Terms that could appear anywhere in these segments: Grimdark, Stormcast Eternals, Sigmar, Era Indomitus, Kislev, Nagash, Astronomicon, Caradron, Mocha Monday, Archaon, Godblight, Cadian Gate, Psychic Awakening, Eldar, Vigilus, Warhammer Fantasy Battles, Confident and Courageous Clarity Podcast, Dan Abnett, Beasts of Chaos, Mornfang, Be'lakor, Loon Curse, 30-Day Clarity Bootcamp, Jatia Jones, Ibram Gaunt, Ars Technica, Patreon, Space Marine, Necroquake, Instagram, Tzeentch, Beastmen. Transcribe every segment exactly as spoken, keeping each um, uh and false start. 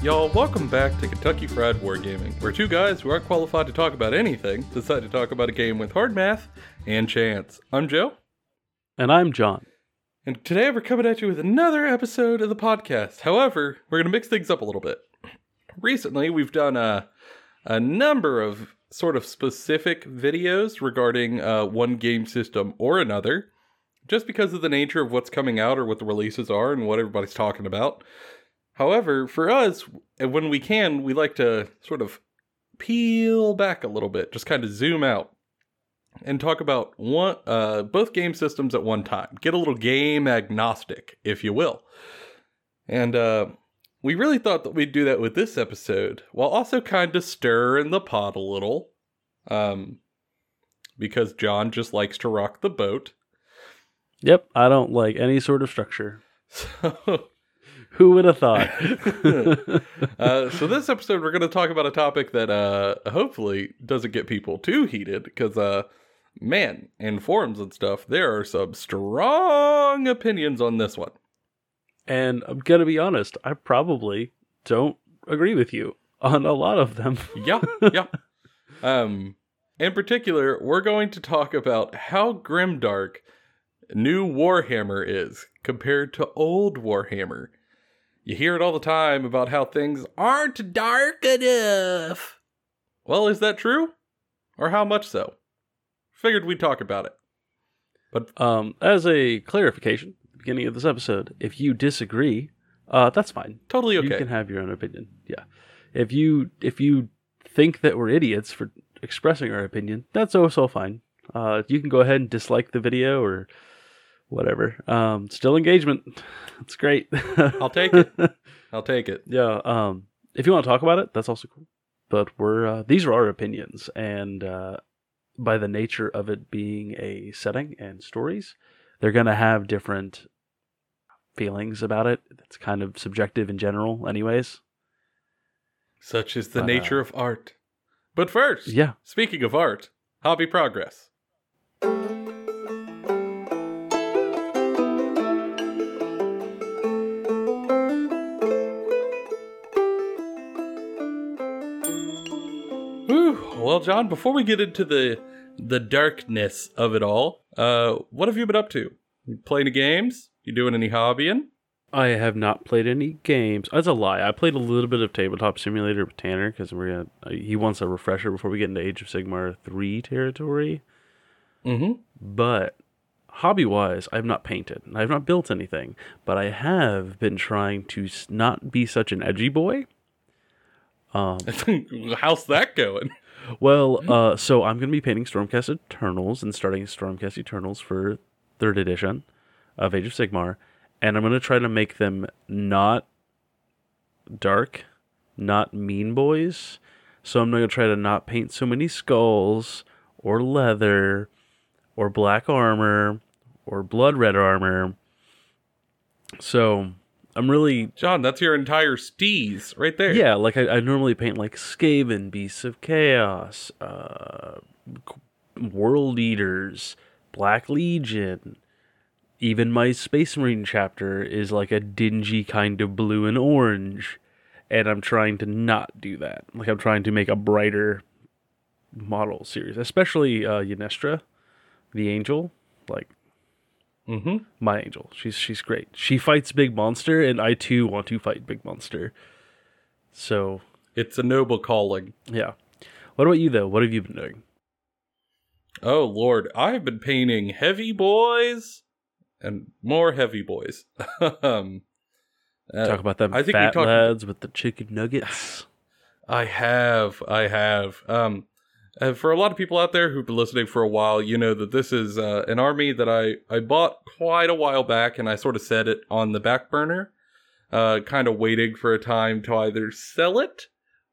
Y'all, welcome back to Kentucky Fried Wargaming, where two guys who aren't qualified to talk about anything decide to talk about a game with hard math and chance. I'm Joe. And I'm John. And today we're coming at you with another episode of the podcast. However, we're going to mix things up a little bit. Recently, we've done a, a number of sort of specific videos regarding uh, one game system or another, just because of the nature of what's coming out or what the releases are and what everybody's talking about. However, for us, when we can, we like to sort of peel back a little bit, just kind of zoom out and talk about one, uh, both game systems at one time. Get a little game agnostic, if you will. And uh, we really thought that we'd do that with this episode, while also kind of stirring the pot a little, um, because John just likes to rock the boat. Yep, I don't like any sort of structure. So... Who would have thought? uh, so this episode, we're going to talk about a topic that uh, hopefully doesn't get people too heated. Because, uh, man, in forums and stuff, there are some strong opinions on this one. And I'm going to be honest, I probably don't agree with you on a lot of them. yeah, yeah. Um, in particular, we're going to talk about how grimdark new Warhammer is compared to old Warhammer. You hear it all the time about how things aren't dark enough. Well, is that true? Or how much so? Figured we'd talk about it. But um, as a clarification, at the beginning of this episode, if you disagree, uh, that's fine. Totally okay. You can have your own opinion. Yeah. If you if you think that we're idiots for expressing our opinion, that's also fine. Uh, you can go ahead and dislike the video or whatever. Um, still engagement. It's great. I'll take it. I'll take it. Yeah. Um, if you want to talk about it, that's also cool. But we're uh, these are our opinions, and uh, by the nature of it being a setting and stories, they're going to have different feelings about it. It's kind of subjective in general, anyways. Such is the but, nature uh, of art. But first, yeah. Speaking of art, hobby progress. Well, John, before we get into the the darkness of it all, uh, what have you been up to? You playing any games? You doing any hobbying? I have not played any games. That's a lie. I played a little bit of Tabletop Simulator with Tanner because we're gonna. He wants a refresher before we get into Age of Sigmar three territory. Mm-hmm. But hobby-wise, I have not painted. I have not built anything. But I have been trying to not be such an edgy boy. Um, how's that going? Well, uh, so I'm going to be painting Stormcast Eternals and starting Stormcast Eternals for third edition of Age of Sigmar. And I'm going to try to make them not dark, not mean boys. So I'm going to try to not paint so many skulls or leather or black armor or blood red armor. So... I'm really... John, that's your entire steez right there. Yeah, like I, I normally paint like Skaven, Beasts of Chaos, uh, World Eaters, Black Legion. Even my Space Marine chapter is like a dingy kind of blue and orange. And I'm trying to not do that. Like I'm trying to make a brighter model series. Especially uh, Yunestra, the angel. Like... Mm-hmm. My angel. She's she's great. She fights big monster, and I too want to fight big monster. So it's a noble calling. Yeah. What about you though? What have you been doing? Oh Lord, I've been painting heavy boys and more heavy boys. um, uh, Talk about them I think fat talk- lads with the chicken nuggets. I have, I have. Um, Uh, for a lot of people out there who've been listening for a while, you know that this is uh, an army that I, I bought quite a while back, and I sort of set it on the back burner, uh, kind of waiting for a time to either sell it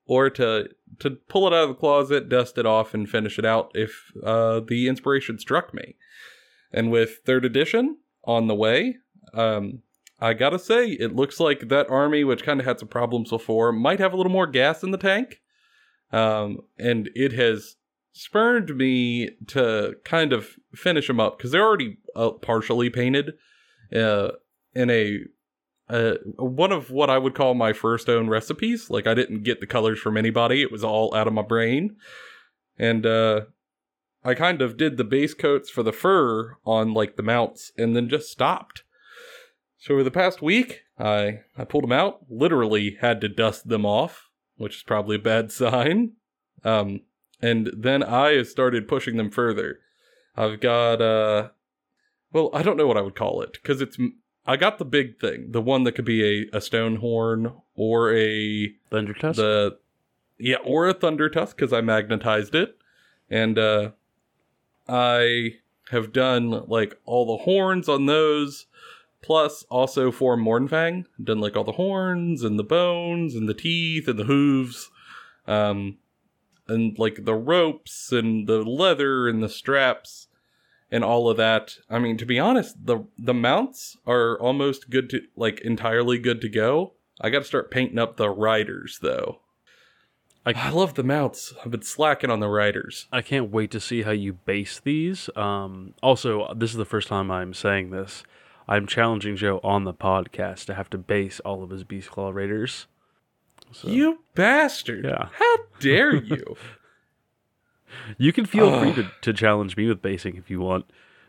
or to to pull it out of the closet, dust it off, and finish it out if uh, the inspiration struck me. And with third edition on the way, um, I gotta say, it looks like that army, which kind of had some problems before, might have a little more gas in the tank. Um, and it has spurred me to kind of finish them up because they're already uh, partially painted uh, in a uh, one of what I would call my first own recipes. Like, I didn't get the colors from anybody. It was all out of my brain. And uh, I kind of did the base coats for the fur on, like, the mounts and then just stopped. So over the past week, I, I pulled them out, literally had to dust them off, which is probably a bad sign. Um, and then I started pushing them further. I've got, uh, well, I don't know what I would call it, because it's, I got the big thing, the one that could be a, a stone horn or a... Thunder Tusk? The, yeah, or a Thunder Tusk, because I magnetized it. And uh, I have done, like, all the horns on those. Plus, also for Mornfang, done like all the horns and the bones and the teeth and the hooves, um, and like the ropes and the leather and the straps and all of that. I mean, to be honest, the the mounts are almost good to like entirely good to go. I got to start painting up the riders though. I, I love the mounts. I've been slacking on the riders. I can't wait to see how you base these. Um, also, this is the first time I'm saying this. I'm challenging Joe on the podcast to have to base all of his Beast Claw Raiders. So, you bastard. Yeah. How dare you? You can feel uh, free to, to challenge me with basing if you want.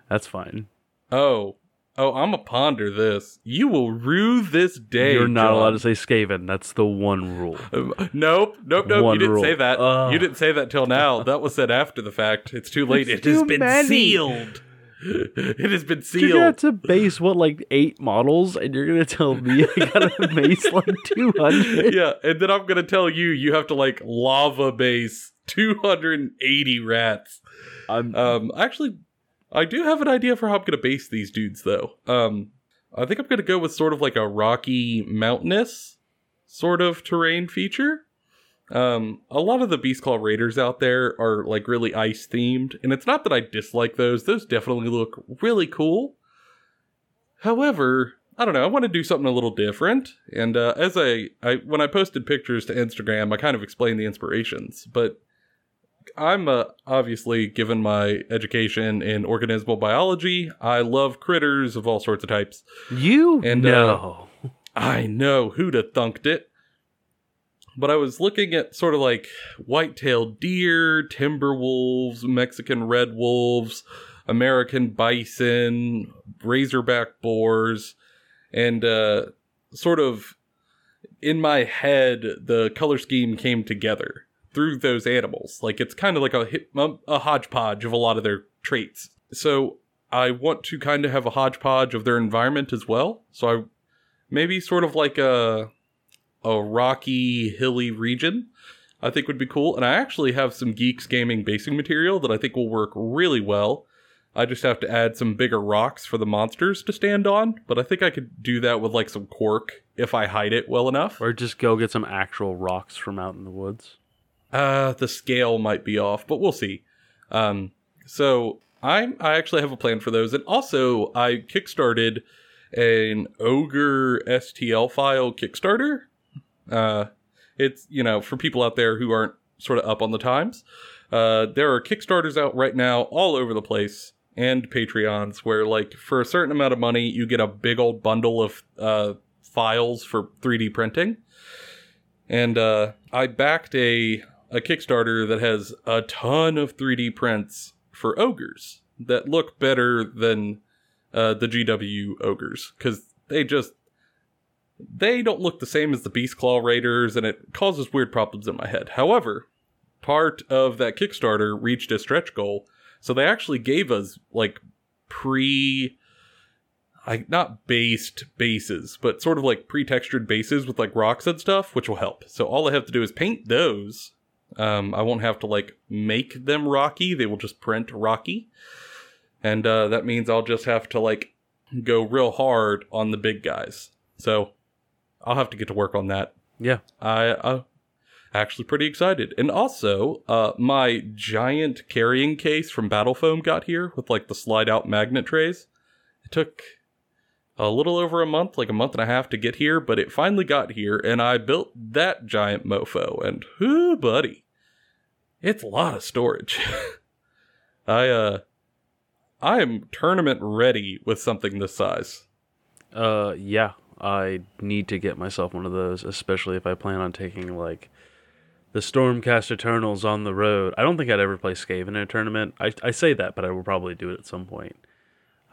That's fine. Oh. Oh, I'm going to ponder this. You will rue this day, You're not John. allowed to say Skaven. That's the one rule. Um, nope. Nope, nope. One you didn't rule. say that. Uh, you didn't say that till now. That was said after the fact. It's too late. It's it has been many. sealed. It has been sealed. You're going to have to base, what, like eight models? And you're going to tell me I got to base like two hundred? Yeah, and then I'm going to tell you you have to like lava base two hundred eighty rats. I'm... Um, actually, I do have an idea for how I'm going to base these dudes, though. Um, I think I'm going to go with sort of like a rocky, mountainous sort of terrain feature. Um, a lot of the Beast Claw Raiders out there are like really ice themed, and it's not that I dislike those. Those definitely look really cool. However, I don't know. I want to do something a little different. And, uh, as I, I, when I posted pictures to Instagram, I kind of explained the inspirations, but I'm, uh, obviously given my education in organismal biology, I love critters of all sorts of types. You and, know, uh, I know who'd have thunked it. But I was looking at sort of like white-tailed deer, timber wolves, Mexican red wolves, American bison, razorback boars, and uh, sort of in my head, the color scheme came together through those animals. Like it's kind of like a, a hodgepodge of a lot of their traits. So I want to kind of have a hodgepodge of their environment as well. So I maybe sort of like a... a rocky, hilly region, I think would be cool. And I actually have some Geeks Gaming basing material that I think will work really well. I just have to add some bigger rocks for the monsters to stand on. But I think I could do that with like some cork if I hide it well enough. Or just go get some actual rocks from out in the woods. Uh, the scale might be off, but we'll see. Um, so I I actually have a plan for those. And also I kickstarted an Ogre S T L file Kickstarter. Uh, it's, you know, for people out there who aren't sort of up on the times, uh, there are Kickstarters out right now all over the place and Patreons where like for a certain amount of money, you get a big old bundle of, uh, files for three D printing. And, uh, I backed a, a Kickstarter that has a ton of three D prints for ogres that look better than, uh, the G W ogres. 'Cause they just. They don't look the same as the Beast Claw Raiders, and it causes weird problems in my head. However, part of that Kickstarter reached a stretch goal, so they actually gave us, like, pre... like not based bases, but sort of like pre-textured bases with, like, rocks and stuff, which will help. So all I have to do is paint those. Um, I won't have to, like, make them rocky. They will just print rocky. And uh, that means I'll just have to, like, go real hard on the big guys. So... I'll have to get to work on that. Yeah. I, I'm actually pretty excited. And also, uh, my giant carrying case from Battle Foam got here with, like, the slide-out magnet trays. It took a little over a month, like a month and a half to get here, but it finally got here, and I built that giant mofo. And whoo, buddy. It's a lot of storage. I, uh, I'm tournament ready with something this size. Uh, yeah, I need to get myself one of those, especially if I plan on taking, like, the Stormcast Eternals on the road. I don't think I'd ever play Skaven in a tournament. I, I say that, but I will probably do it at some point.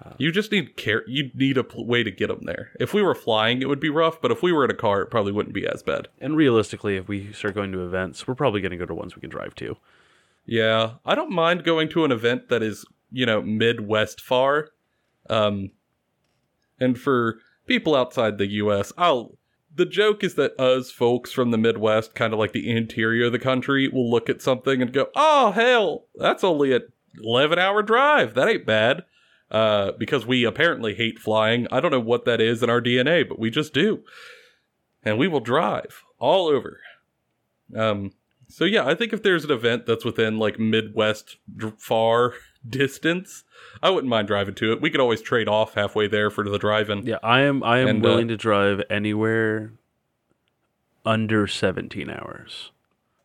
Uh, you just need care. You need a pl- way to get them there. If we were flying, it would be rough, but if we were in a car, it probably wouldn't be as bad. And realistically, if we start going to events, we're probably going to go to ones we can drive to. Yeah, I don't mind going to an event that is, you know, Midwest far. Um, and for people outside the U S, I'll... The joke is that us folks from the Midwest, kind of like the interior of the country, will look at something and go, oh, hell, that's only an eleven-hour drive. That ain't bad. Uh, because we apparently hate flying. I don't know what that is in our D N A, but we just do. And we will drive all over. Um, so, yeah, I think if there's an event that's within, like, Midwest dr- far distance, I wouldn't mind driving to it. We could always trade off halfway there for the drive-in. Yeah, I am I am and, willing uh, to drive anywhere under seventeen hours.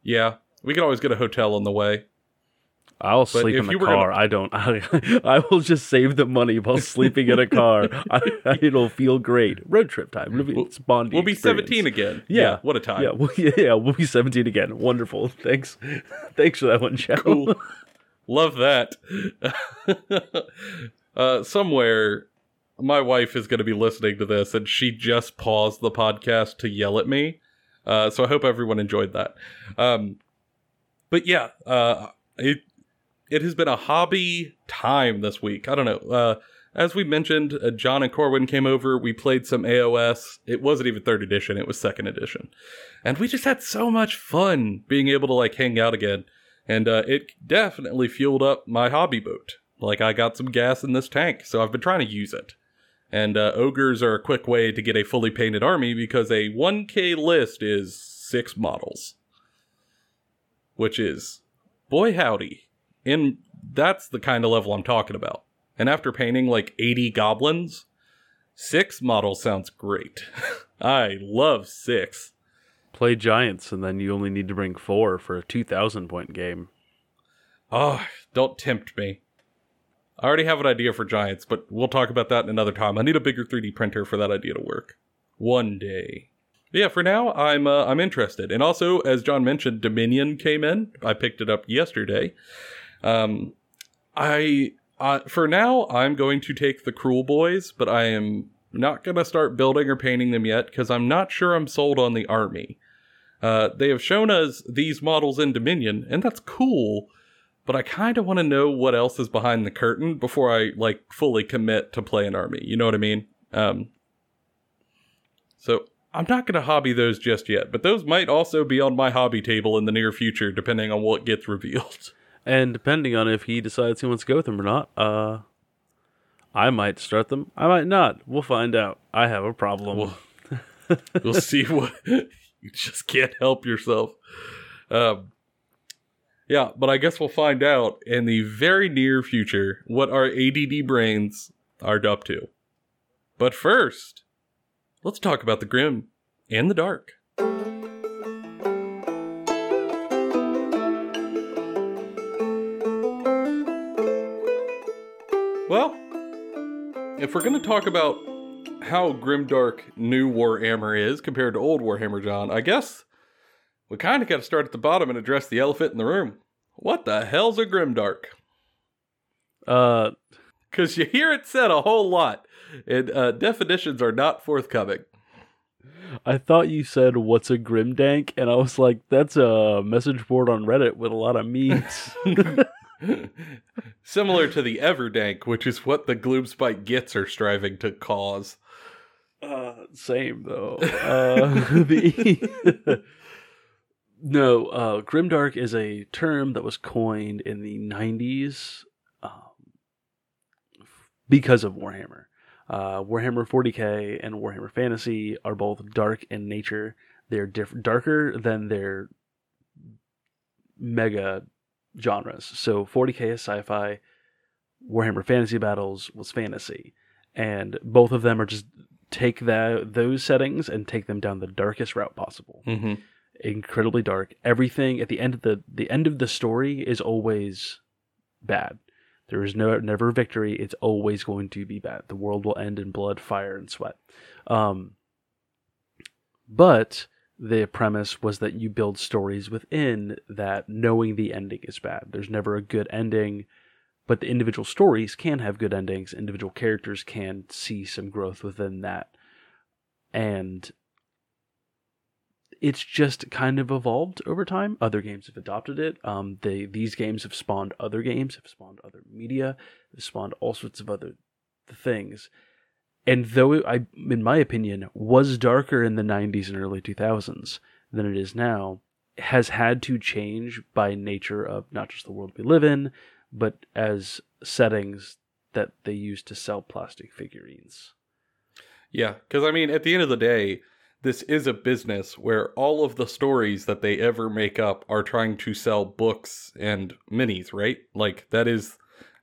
Yeah, we could always get a hotel on the way. I'll but sleep in the car. Gonna... I don't. I, I will just save the money while sleeping in a car. I, it'll feel great. Road trip time. It'll be, we'll, it's bonding we'll be experience. seventeen again. Yeah. yeah. What a time. Yeah, we'll, yeah, we'll be seventeen again. Wonderful. Thanks. Thanks for that one, Chad. Cool. Love that. uh, somewhere, my wife is going to be listening to this, and she just paused the podcast to yell at me. Uh, so I hope everyone enjoyed that. Um, but yeah, uh, it it has been a hobby time this week. I don't know. Uh, as we mentioned, uh, John and Corwin came over. We played some A O S. It wasn't even third edition. It was second edition. And we just had so much fun being able to, like, hang out again. And uh, it definitely fueled up my hobby boat. Like, I got some gas in this tank, so I've been trying to use it. And uh, ogres are a quick way to get a fully painted army because a one K list is six models. Which is, boy howdy. And that's the kind of level I'm talking about. And after painting like eighty goblins, six models sounds great. I love six. Play giants, and then you only need to bring four for a two thousand point game. Oh, don't tempt me. I already have an idea for giants, but we'll talk about that in another time. I need a bigger three D printer for that idea to work. One day. But yeah, for now, I'm uh, I'm interested. And also, as John mentioned, Dominion came in. I picked it up yesterday. Um, I uh, For now, I'm going to take the Cruel Boys, but I am... not going to start building or painting them yet because I'm not sure I'm sold on the army. Uh, they have shown us these models in Dominion, and that's cool, but I kind of want to know what else is behind the curtain before I, like, fully commit to play an army. You know what I mean? Um, so I'm not going to hobby those just yet, but those might also be on my hobby table in the near future, depending on what gets revealed. And depending on if he decides he wants to go with them or not, uh... I might start them. I might not. We'll find out. I have a problem. We'll, we'll see what... You just can't help yourself. Um, yeah, but I guess we'll find out in the very near future what our A D D brains are up to. But first, let's talk about the grim and the dark. Well... if we're going to talk about how grimdark new Warhammer is compared to old Warhammer, John, I guess we kind of got to start at the bottom and address the elephant in the room. What the hell's a grimdark? Uh, because you hear it said a whole lot, and uh, definitions are not forthcoming. I thought you said, what's a grimdank? And I was like, that's a message board on Reddit with a lot of memes. Similar to the Everdank, which is what the Gloomspike Gits are striving to cause. Uh, same, though. uh, the no, uh, Grimdark is a term that was coined in the nineties um, because of Warhammer. Uh, Warhammer forty K and Warhammer Fantasy are both dark in nature. They're diff- darker than their mega genres. So forty K is sci-fi, Warhammer Fantasy Battles was fantasy, and both of them are just take that those settings and take them down the darkest route possible. Mm-hmm. incredibly dark. Everything at the end of the the end of the story is always bad. There is no never victory. It's always going to be bad. The world will end in blood, fire, and sweat. Um, but the premise was that you build stories within that, knowing the ending is bad. There's never a good ending, but the individual stories can have good endings. Individual characters can see some growth within that. And it's just kind of evolved over time. Other games have adopted it. Um, they, these games have spawned other games, have spawned other media, have spawned all sorts of other things. And though it, I, in my opinion, was darker in the nineties and early two thousands than it is now, it has had to change by nature of not just the world we live in, but as settings that they use to sell plastic figurines. Yeah, because I mean, at the end of the day, this is a business where all of the stories that they ever make up are trying to sell books and minis, right? Like that is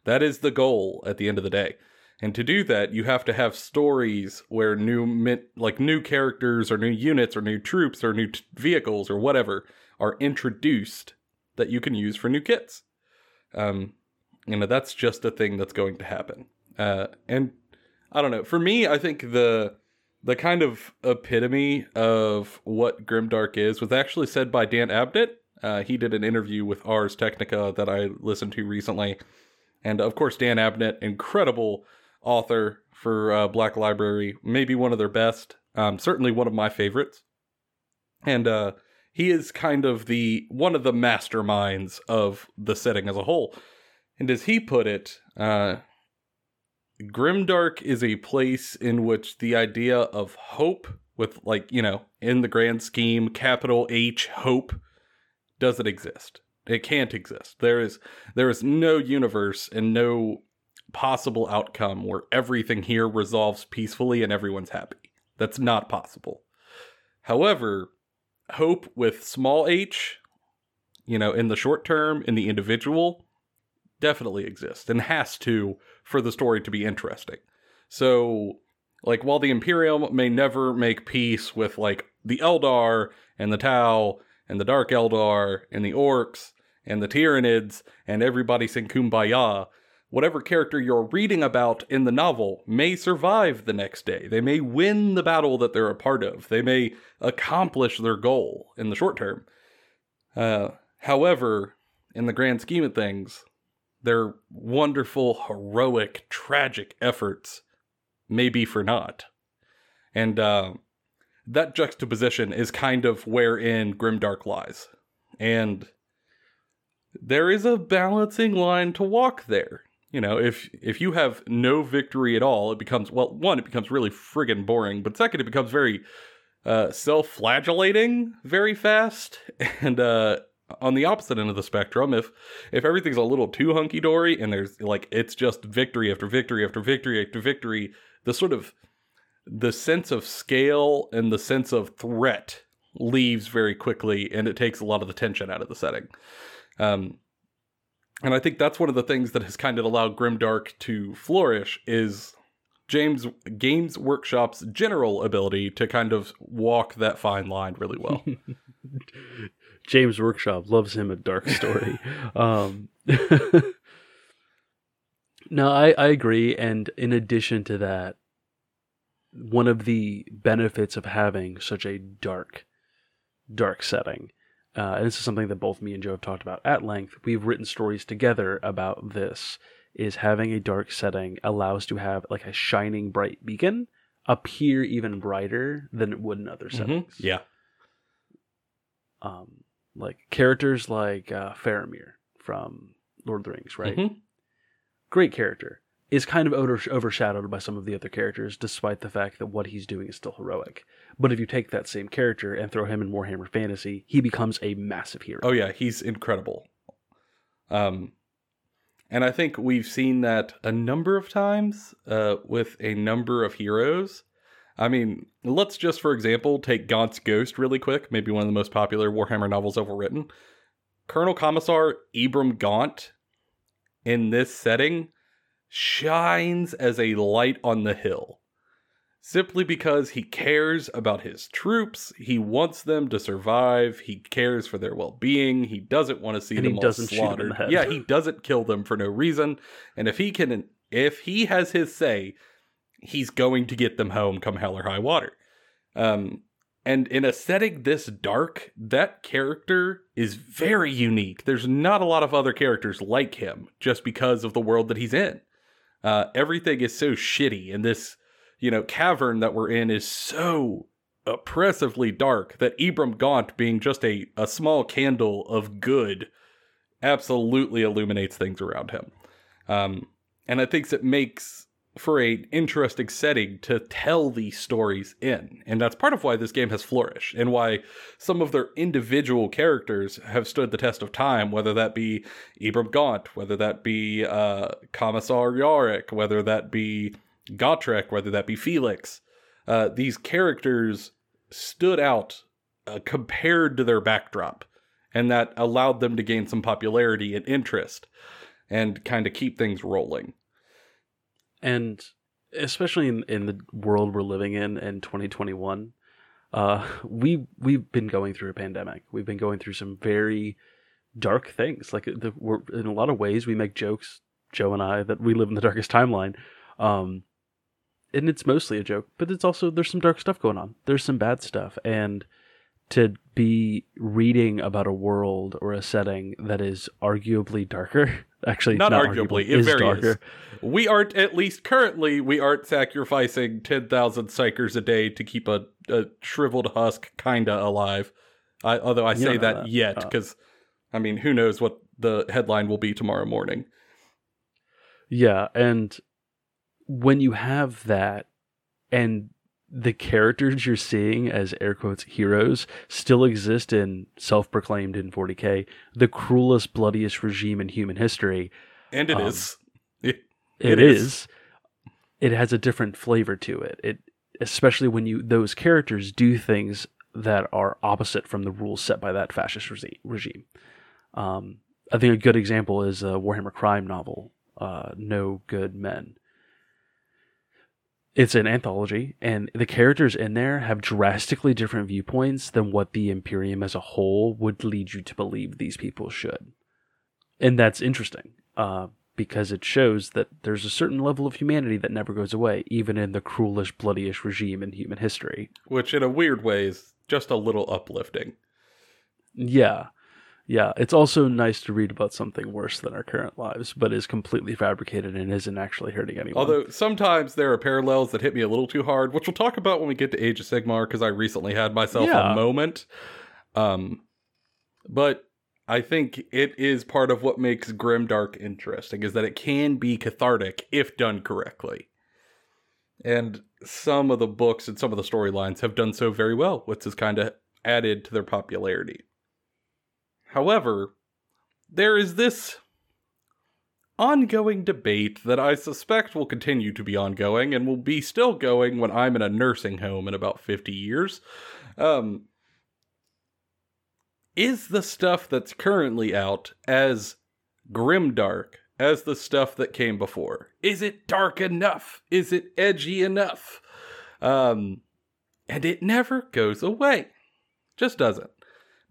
that is the goal at the end of the day. And to do that, you have to have stories where new min- like new characters or new units or new troops or new t- vehicles or whatever are introduced that you can use for new kits. Um, you know, that's just a thing that's going to happen. Uh, and I don't know. For me, I think the The kind of epitome of what Grimdark is was actually said by Dan Abnett. Uh, he did an interview with Ars Technica that I listened to recently. And of course, Dan Abnett, incredible author for uh, Black Library, maybe one of their best, um, certainly one of my favorites. And uh, he is kind of the one of the masterminds of the setting as a whole. And as he put it, uh, Grimdark is a place in which the idea of hope, with like, you know, in the grand scheme, capital H, hope, doesn't exist. It can't exist. There is there is no universe and no possible outcome where everything here resolves peacefully and everyone's happy. That's not possible. However, hope with small h, you know, in the short term, in the individual, definitely exists and has to for the story to be interesting. So, like, while the Imperium may never make peace with, like, the Eldar and the Tau and the Dark Eldar and the Orcs and the Tyranids and everybody sing Kumbaya, whatever character you're reading about in the novel may survive the next day. They may win the battle that they're a part of. They may accomplish their goal in the short term. Uh, however, in the grand scheme of things, their wonderful, heroic, tragic efforts may be for naught. And uh, that juxtaposition is kind of wherein Grimdark lies. And there is a balancing line to walk there. You know, if if you have no victory at all, it becomes, well, one, it becomes really friggin' boring. But second, it becomes very uh, self-flagellating very fast. And, uh... on the opposite end of the spectrum, if if everything's a little too hunky-dory and there's like it's just victory after victory after victory after victory, the sort of the sense of scale and the sense of threat leaves very quickly, and it takes a lot of the tension out of the setting. Um, and I think that's one of the things that has kind of allowed Grimdark to flourish is James Games Workshop's general ability to kind of walk that fine line really well. James Workshop loves him a dark story. um, no, I, I agree. And in addition to that, one of the benefits of having such a dark, dark setting, uh, and this is something that both me and Joe have talked about at length, we've written stories together about this, is having a dark setting allows to have like a shining bright beacon appear even brighter than it would in other settings. Mm-hmm. Yeah. Um, like characters like uh, Faramir from Lord of the Rings, right? Mm-hmm. Great character. Is kind of over- overshadowed by some of the other characters, despite the fact that what he's doing is still heroic. But if you take that same character and throw him in Warhammer Fantasy, he becomes a massive hero. Oh yeah, he's incredible. Um, and I think we've seen that a number of times uh, with a number of heroes. I mean, let's just, for example, take Gaunt's Ghost really quick. Maybe one of the most popular Warhammer novels ever written. Colonel Commissar Ibram Gaunt, in this setting, shines as a light on the hill. simply because he cares about his troops. He wants them to survive. He cares for their well-being. He doesn't want to see them all slaughtered. Yeah, he doesn't kill them for no reason. And if he can, if he has his say, he's going to get them home come hell or high water. Um, and in a setting this dark, that character is very unique. There's not a lot of other characters like him just because of the world that he's in. Uh, everything is so shitty, and this, you know, cavern that we're in is so oppressively dark that Ibram Gaunt being just a, a small candle of good absolutely illuminates things around him. Um, and I think that makes for an interesting setting to tell these stories in. And that's part of why this game has flourished and why some of their individual characters have stood the test of time, whether that be Ibram Gaunt, whether that be uh, Commissar Yarick, whether that be Gotrek, whether that be Felix. Uh, these characters stood out uh, compared to their backdrop, and that allowed them to gain some popularity and interest and kind of keep things rolling. And especially in, in the world we're living in in twenty twenty-one, uh, we, we've been going through a pandemic. We've been going through some very dark things. Like the, we're, in a lot of ways, we make jokes, Joe and I, that we live in the darkest timeline. Um, and it's mostly a joke, but it's also, there's some dark stuff going on. There's some bad stuff. And to be reading about a world or a setting that is arguably darker, actually not, not arguably, arguably it is very darker. Is. We aren't, at least currently, we aren't sacrificing ten thousand psychers a day to keep a, a shriveled husk kind of alive. I, although I say that, that yet, because uh, I mean, who knows what the headline will be tomorrow morning. Yeah. And when you have that, and the characters you're seeing as air quotes heroes still exist in self-proclaimed in forty K, the cruelest, bloodiest regime in human history. And it um, is. It, it is. is. It has a different flavor to it. It, especially when you those characters do things that are opposite from the rules set by that fascist regime. Um, I think a good example is a Warhammer crime novel, uh, No Good Men. It's an anthology, and the characters in there have drastically different viewpoints than what the Imperium as a whole would lead you to believe these people should. And that's interesting, uh, because it shows that there's a certain level of humanity that never goes away, even in the cruelest, bloodiest regime in human history. Which, in a weird way, is just a little uplifting. Yeah. Yeah, it's also nice to read about something worse than our current lives, but is completely fabricated and isn't actually hurting anyone. Although sometimes there are parallels that hit me a little too hard, which we'll talk about when we get to Age of Sigmar, because I recently had myself yeah. a moment. Um, but I think it is part of what makes Grimdark interesting, is that it can be cathartic if done correctly. And some of the books and some of the storylines have done so very well, which has kind of added to their popularity. However, there is this ongoing debate that I suspect will continue to be ongoing and will be still going when I'm in a nursing home in about fifty years. Um, is the stuff that's currently out as grimdark as the stuff that came before? Is it dark enough? Is it edgy enough? Um, and it never goes away. Just doesn't.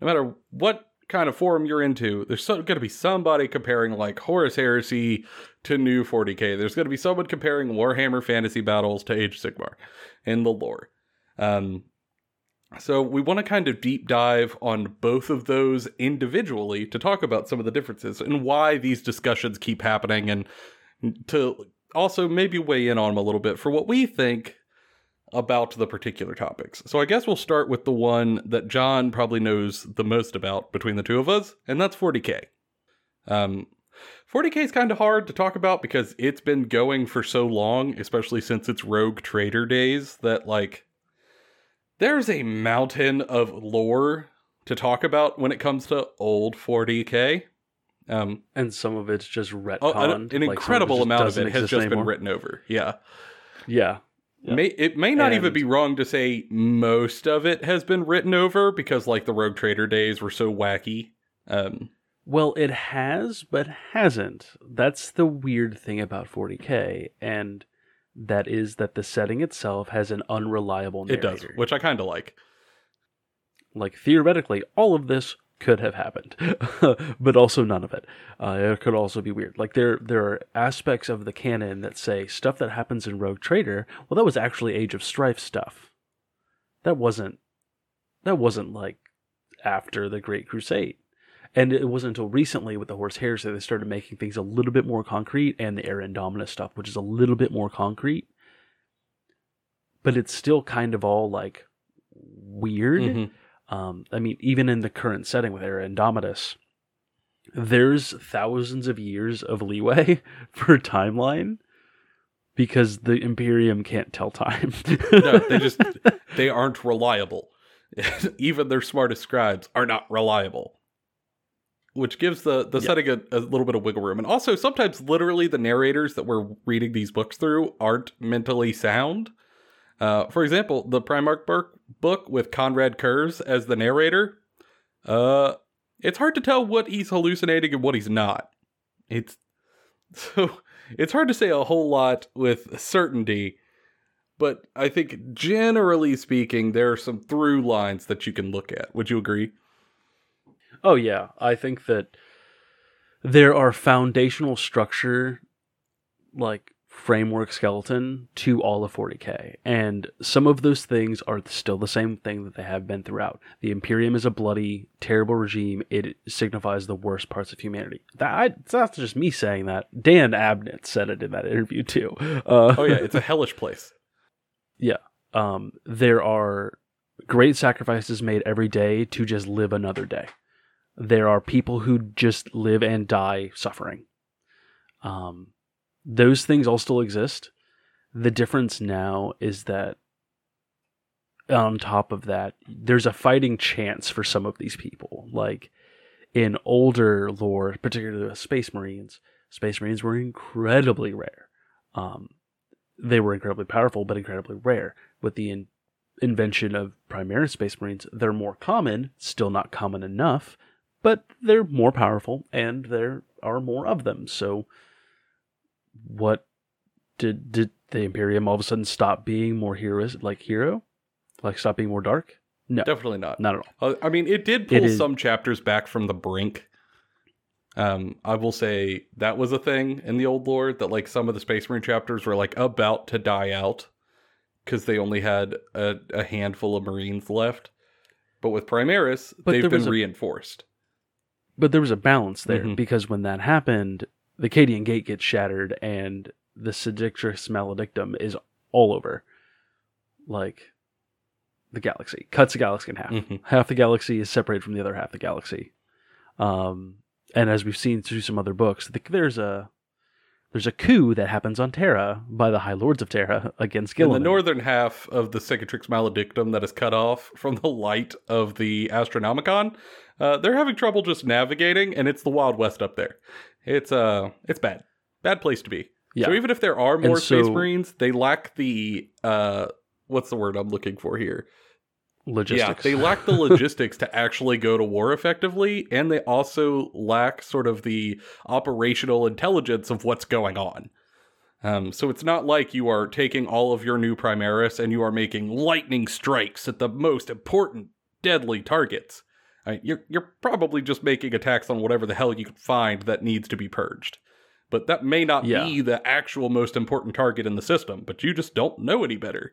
No matter what kind of forum you're into, there's so, going to be somebody comparing like Horus Heresy to new forty K. There's going to be someone comparing Warhammer Fantasy Battles to Age of Sigmar in the lore. Um, so we want to kind of deep dive on both of those individually to talk about some of the differences and why these discussions keep happening, and to also maybe weigh in on them a little bit for what we think about the particular topics. So I guess we'll start with the one that John probably knows the most about between the two of us, and that's forty K. Um, forty K is kind of hard to talk about because it's been going for so long, especially since its Rogue Trader days, that like there's a mountain of lore to talk about when it comes to old forty K. Um, and some of it's just retconned. Oh, an, an like incredible amount of it has just anymore. been written over. Yeah. Yeah. Yep. May, it may not and, even be wrong to say most of it has been written over because, like, the Rogue Trader days were so wacky. Um, well, it has, but hasn't. That's the weird thing about forty K. And that is that the setting itself has an unreliable narrator. It does, which I kind of like. Like, theoretically, all of this could have happened, but also none of it. Uh, it could also be weird. Like, there there are aspects of the canon that say stuff that happens in Rogue Trader, well, that was actually Age of Strife stuff. That wasn't, that wasn't like, after the Great Crusade. And it wasn't until recently with the Horus Heresy they started making things a little bit more concrete, and the Era Indomitus stuff, which is a little bit more concrete. But it's still kind of all, like, weird. Mm-hmm. Um, I mean, even in the current setting with Era Indomitus, there's thousands of years of leeway for timeline because the Imperium can't tell time. No, they just, they aren't reliable. Even their smartest scribes are not reliable. Which gives the, the yeah. setting a, a little bit of wiggle room. And also, sometimes, literally, the narrators that we're reading these books through aren't mentally sound. Uh, for example, the Primarch book with Conrad Kurz as the narrator, uh, it's hard to tell what he's hallucinating and what he's not. It's so it's hard to say a whole lot with certainty, but I think, generally speaking, there are some through lines that you can look at. Would you agree? Oh, yeah. I think that there are foundational structure, like, framework skeleton to all of forty K. And some of those things are still the same thing that they have been throughout. The Imperium is a bloody, terrible regime. It signifies the worst parts of humanity. That's not just me saying that. Dan Abnett said it in that interview, too. Uh, oh, yeah. It's a hellish place. Yeah. Um, there are great sacrifices made every day to just live another day. There are people who just live and die suffering. Um, those things all still exist. The difference now is that on top of that, there's a fighting chance for some of these people. Like in older lore, particularly with Space Marines, Space Marines were incredibly rare. Um, they were incredibly powerful, but incredibly rare. With the in- invention of Primaris Space Marines, they're more common, still not common enough, but they're more powerful, and there are more of them. So what did did the Imperium all of a sudden stop being more heroes, like hero? Like stop being more dark? No. Definitely not. Not at all. Uh, I mean, it did pull it is, some chapters back from the brink. Um, I will say that was a thing in the old lore, that like some of the Space Marine chapters were like about to die out because they only had a, a handful of Marines left. But with Primaris, but they've been a- reinforced. But there was a balance there, mm-hmm. because when that happened, the Cadian Gate gets shattered and the Sedictrix Maledictum is all over, like, the galaxy. Cuts the galaxy in half. Mm-hmm. Half the galaxy is separated from the other half of the galaxy. Um, and as we've seen through some other books, the, there's a there's a coup that happens on Terra by the High Lords of Terra against Guilliman. In the northern half of the Sedictrix Maledictum that is cut off from the light of the Astronomicon, Uh, they're having trouble just navigating, and it's the Wild West up there. It's uh, it's bad. Bad place to be. Yeah. So even if there are more so, Space Marines, they lack the, uh, what's the word I'm looking for here? Logistics. Yeah, they lack the logistics to actually go to war effectively, and they also lack sort of the operational intelligence of what's going on. Um, so it's not like you are taking all of your new Primaris and you are making lightning strikes at the most important, deadly targets. I mean, you're you're probably just making attacks on whatever the hell you can find that needs to be purged. But that may not yeah. be the actual most important target in the system, but you just don't know any better.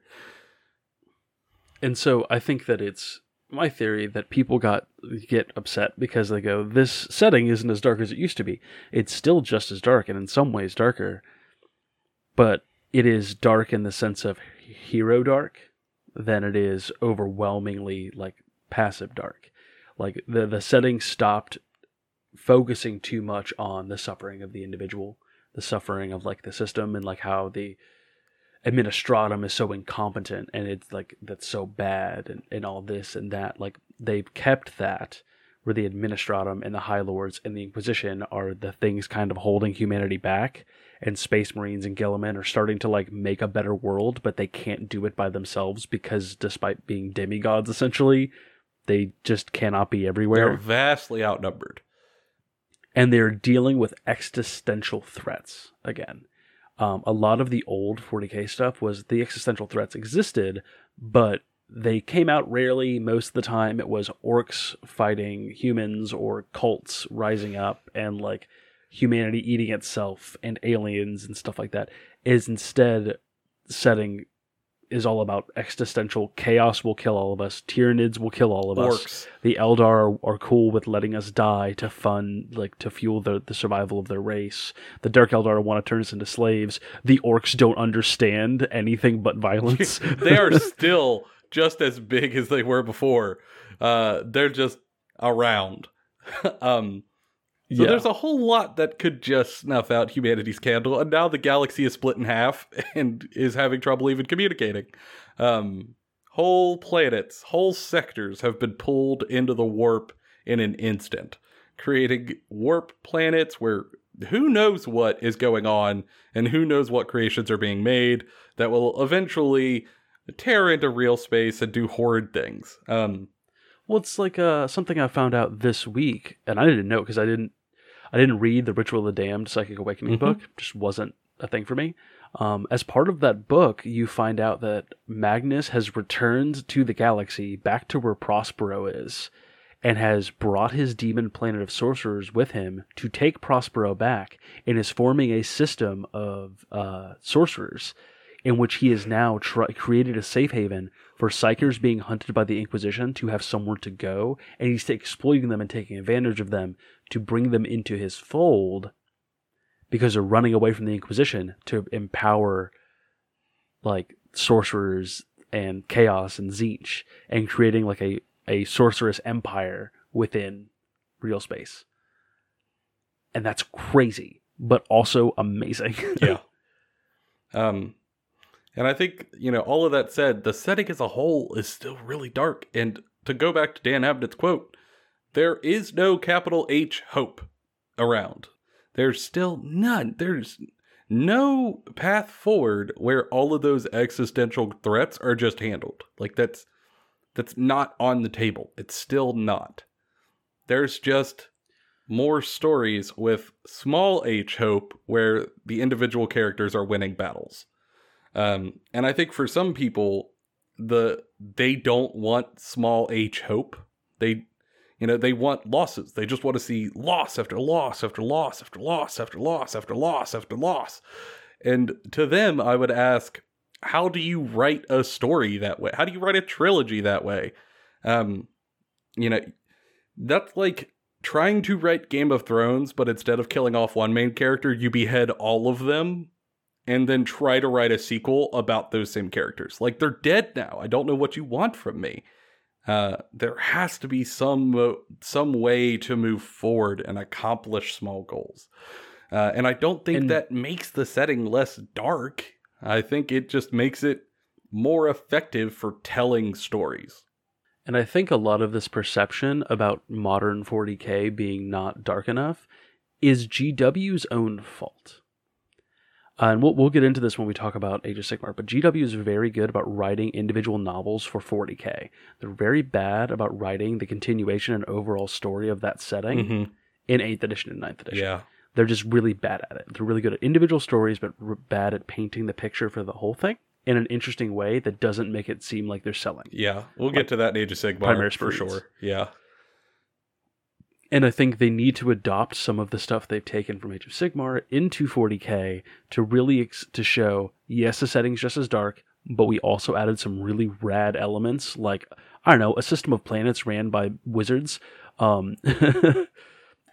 And so I think that it's my theory that people got get upset because they go, this setting isn't as dark as it used to be. It's still just as dark, and in some ways darker. But it is dark in the sense of hero dark than it is overwhelmingly like passive dark. Like, the, the setting stopped focusing too much on the suffering of the individual, the suffering of, like, the system, and, like, how the administratum is so incompetent, and it's, like, that's so bad, and, and all this and that. Like, they've kept that, where the administratum and the High Lords and the Inquisition are the things kind of holding humanity back, and Space Marines and Guilliman are starting to, like, make a better world, but they can't do it by themselves, because despite being demigods, essentially, they just cannot be everywhere. They're vastly outnumbered. And they're dealing with existential threats again. um, a lot of the old forty K stuff was the existential threats existed, but they came out rarely. Most of the time it was orcs fighting humans or cults rising up and like humanity eating itself and aliens and stuff like that. Is instead setting is all about existential chaos will kill all of us. Tyranids will kill all of orcs. Us. The Eldar are, are cool with letting us die to fund, like to fuel the, the survival of their race. The Dark Eldar want to turn us into slaves. The orcs don't understand anything but violence. They are still just as big as they were before. Uh, they're just around. um, so yeah. There's a whole lot that could just snuff out humanity's candle, and now the galaxy is split in half and is having trouble even communicating. Um, whole planets, whole sectors have been pulled into the warp in an instant, creating warp planets where who knows what is going on and who knows what creations are being made that will eventually tear into real space and do horrid things. Um, well, it's like uh, something I found out this week, and I didn't know because I didn't, I didn't read the Ritual of the Damned Psychic Awakening mm-hmm. book. Just wasn't a thing for me. Um, as part of that book, you find out that Magnus has returned to the galaxy, back to where Prospero is, and has brought his demon planet of sorcerers with him to take Prospero back, and is forming a system of uh, sorcerers, in which he has now tr- created a safe haven for psychers being hunted by the Inquisition to have somewhere to go, and he's exploiting them and taking advantage of them to bring them into his fold because they're running away from the Inquisition to empower like sorcerers and chaos and Tzeentch, and creating like a, a sorceress empire within real space. And that's crazy, but also amazing. Yeah. Um... And I think, you know, all of that said, the setting as a whole is still really dark. And to go back to Dan Abnett's quote, there is no capital H hope around. There's still none. There's no path forward where all of those existential threats are just handled. Like, that's that's not on the table. It's still not. There's just more stories with small H hope where the individual characters are winning battles. Um, and I think for some people, the they don't want small H hope. They, you know, they want losses. They just want to see loss after loss after loss after loss after loss after loss after loss. And to them, I would ask, how do you write a story that way? How do you write a trilogy that way? Um, you know, that's like trying to write Game of Thrones, but instead of killing off one main character, you behead all of them. And then try to write a sequel about those same characters. Like, they're dead now. I don't know what you want from me. Uh, there has to be some uh, some way to move forward and accomplish small goals. Uh, and I don't think and that makes the setting less dark. I think it just makes it more effective for telling stories. And I think a lot of this perception about modern forty K being not dark enough is G W's own fault. Uh, and we'll, we'll get into this when we talk about Age of Sigmar, but G W is very good about writing individual novels for forty K. They're very bad about writing the continuation and overall story of that setting mm-hmm. in eighth edition and ninth edition. Yeah. They're just really bad at it. They're really good at individual stories, but r- bad at painting the picture for the whole thing in an interesting way that doesn't make it seem like they're selling. Yeah, we'll like, get to that in Age of Sigmar Primaris for sure. Yeah. And I think they need to adopt some of the stuff they've taken from Age of Sigmar into forty K to really ex- to show, yes, the setting's just as dark, but we also added some really rad elements, like, I don't know, a system of planets ran by wizards um,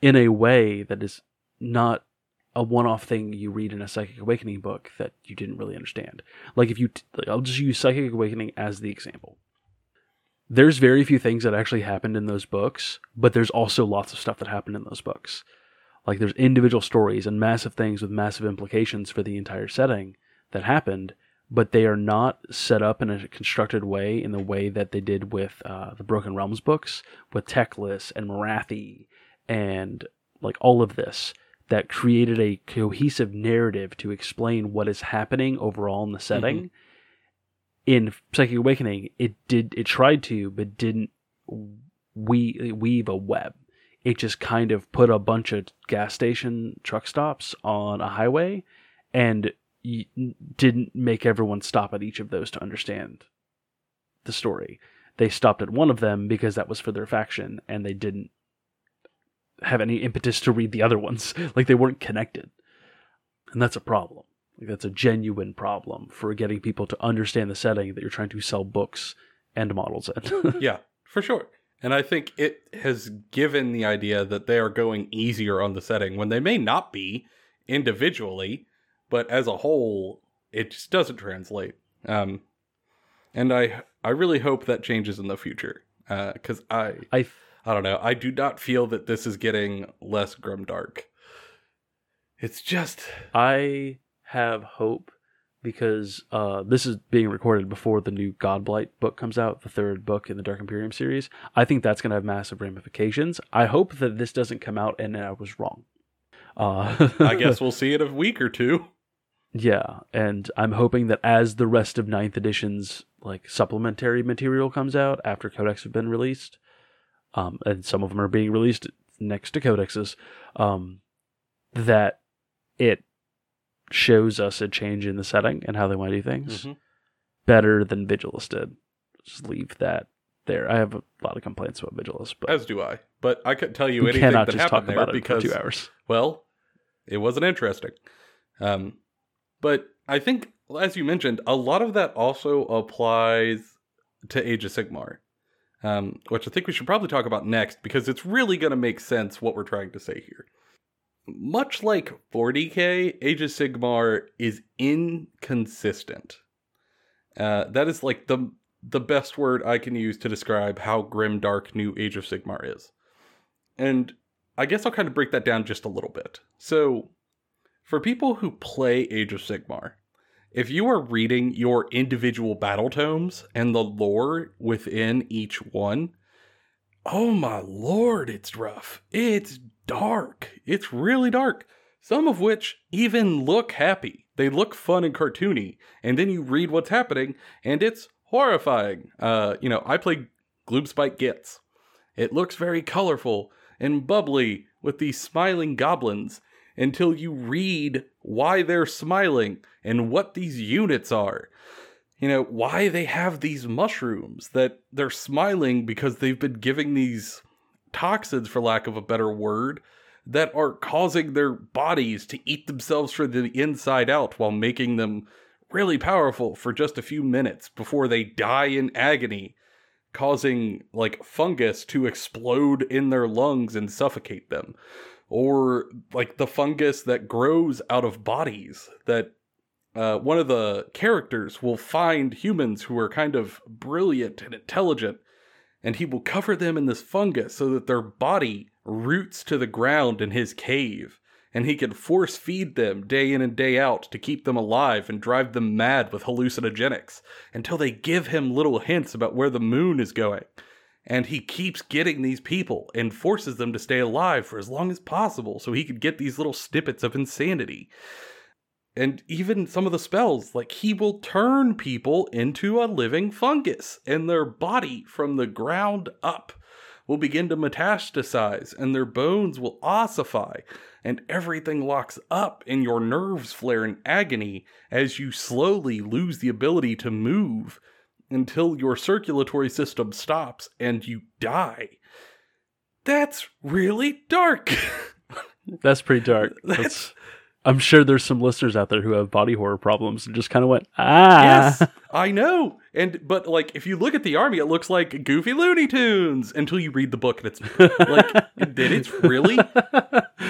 in a way that is not a one-off thing you read in a Psychic Awakening book that you didn't really understand. Like, if you, t- I'll just use Psychic Awakening as the example. There's very few things that actually happened in those books, but there's also lots of stuff that happened in those books. Like, there's individual stories and massive things with massive implications for the entire setting that happened, but they are not set up in a constructed way in the way that they did with uh, the Broken Realms books, with Teclis and Marathi and like all of this, that created a cohesive narrative to explain what is happening overall in the setting. Mm-hmm. In Psychic Awakening, it did it tried to, but didn't we, weave a web. It just kind of put a bunch of gas station truck stops on a highway and didn't make everyone stop at each of those to understand the story. They stopped at one of them because that was for their faction, and they didn't have any impetus to read the other ones. Like, they weren't connected. And that's a problem. Like, that's a genuine problem for getting people to understand the setting that you're trying to sell books and models in. Yeah, for sure. And I think it has given the idea that they are going easier on the setting when they may not be individually, but as a whole, it just doesn't translate. Um, and I I really hope that changes in the future. Because uh, I, I I don't know. I do not feel that this is getting less grimdark. It's just... I have hope because uh, this is being recorded before the new Godblight book comes out, the third book in the Dark Imperium series. I think that's going to have massive ramifications. I hope that this doesn't come out and I was wrong. Uh, I guess we'll see it in a week or two. Yeah, and I'm hoping that as the rest of ninth edition's like supplementary material comes out after Codex have been released, um, and some of them are being released next to Codexes, um, that it shows us a change in the setting and how they want to do things mm-hmm. better than Vigilus did. Just leave that there. I have a lot of complaints about Vigilus, but as do I. But I couldn't tell you anything cannot that just happened talk there about because it for two hours. Well, it wasn't interesting. Um, but I think, as you mentioned, a lot of that also applies to Age of Sigmar, um, which I think we should probably talk about next because it's really going to make sense what we're trying to say here. Much like forty K, Age of Sigmar is inconsistent. Uh, that is like the the best word I can use to describe how grimdark new Age of Sigmar is. And I guess I'll kind of break that down just a little bit. So, for people who play Age of Sigmar, if you are reading your individual battle tomes and the lore within each one, oh my lord, it's rough. It's dark. It's really dark. Some of which even look happy. They look fun and cartoony. And then you read what's happening, and it's horrifying. Uh, you know, I play Gloomspite Gets. It looks very colorful and bubbly with these smiling goblins until you read why they're smiling and what these units are. You know, why they have these mushrooms that they're smiling because they've been giving these toxins, for lack of a better word, that are causing their bodies to eat themselves from the inside out while making them really powerful for just a few minutes before they die in agony, causing like fungus to explode in their lungs and suffocate them. Or like the fungus that grows out of bodies that Uh, one of the characters will find humans who are kind of brilliant and intelligent, and he will cover them in this fungus so that their body roots to the ground in his cave, and he can force feed them day in and day out to keep them alive and drive them mad with hallucinogenics until they give him little hints about where the moon is going. And he keeps getting these people and forces them to stay alive for as long as possible so he could get these little snippets of insanity. And even some of the spells, like he will turn people into a living fungus, and their body from the ground up will begin to metastasize, and their bones will ossify, and everything locks up, and your nerves flare in agony as you slowly lose the ability to move until your circulatory system stops and you die. That's really dark. That's pretty dark. That's... That's- I'm sure there's some listeners out there who have body horror problems and just kind of went, ah. Yes, I know. And but like, if you look at the army, it looks like goofy Looney Tunes until you read the book, and it's like, then it's really,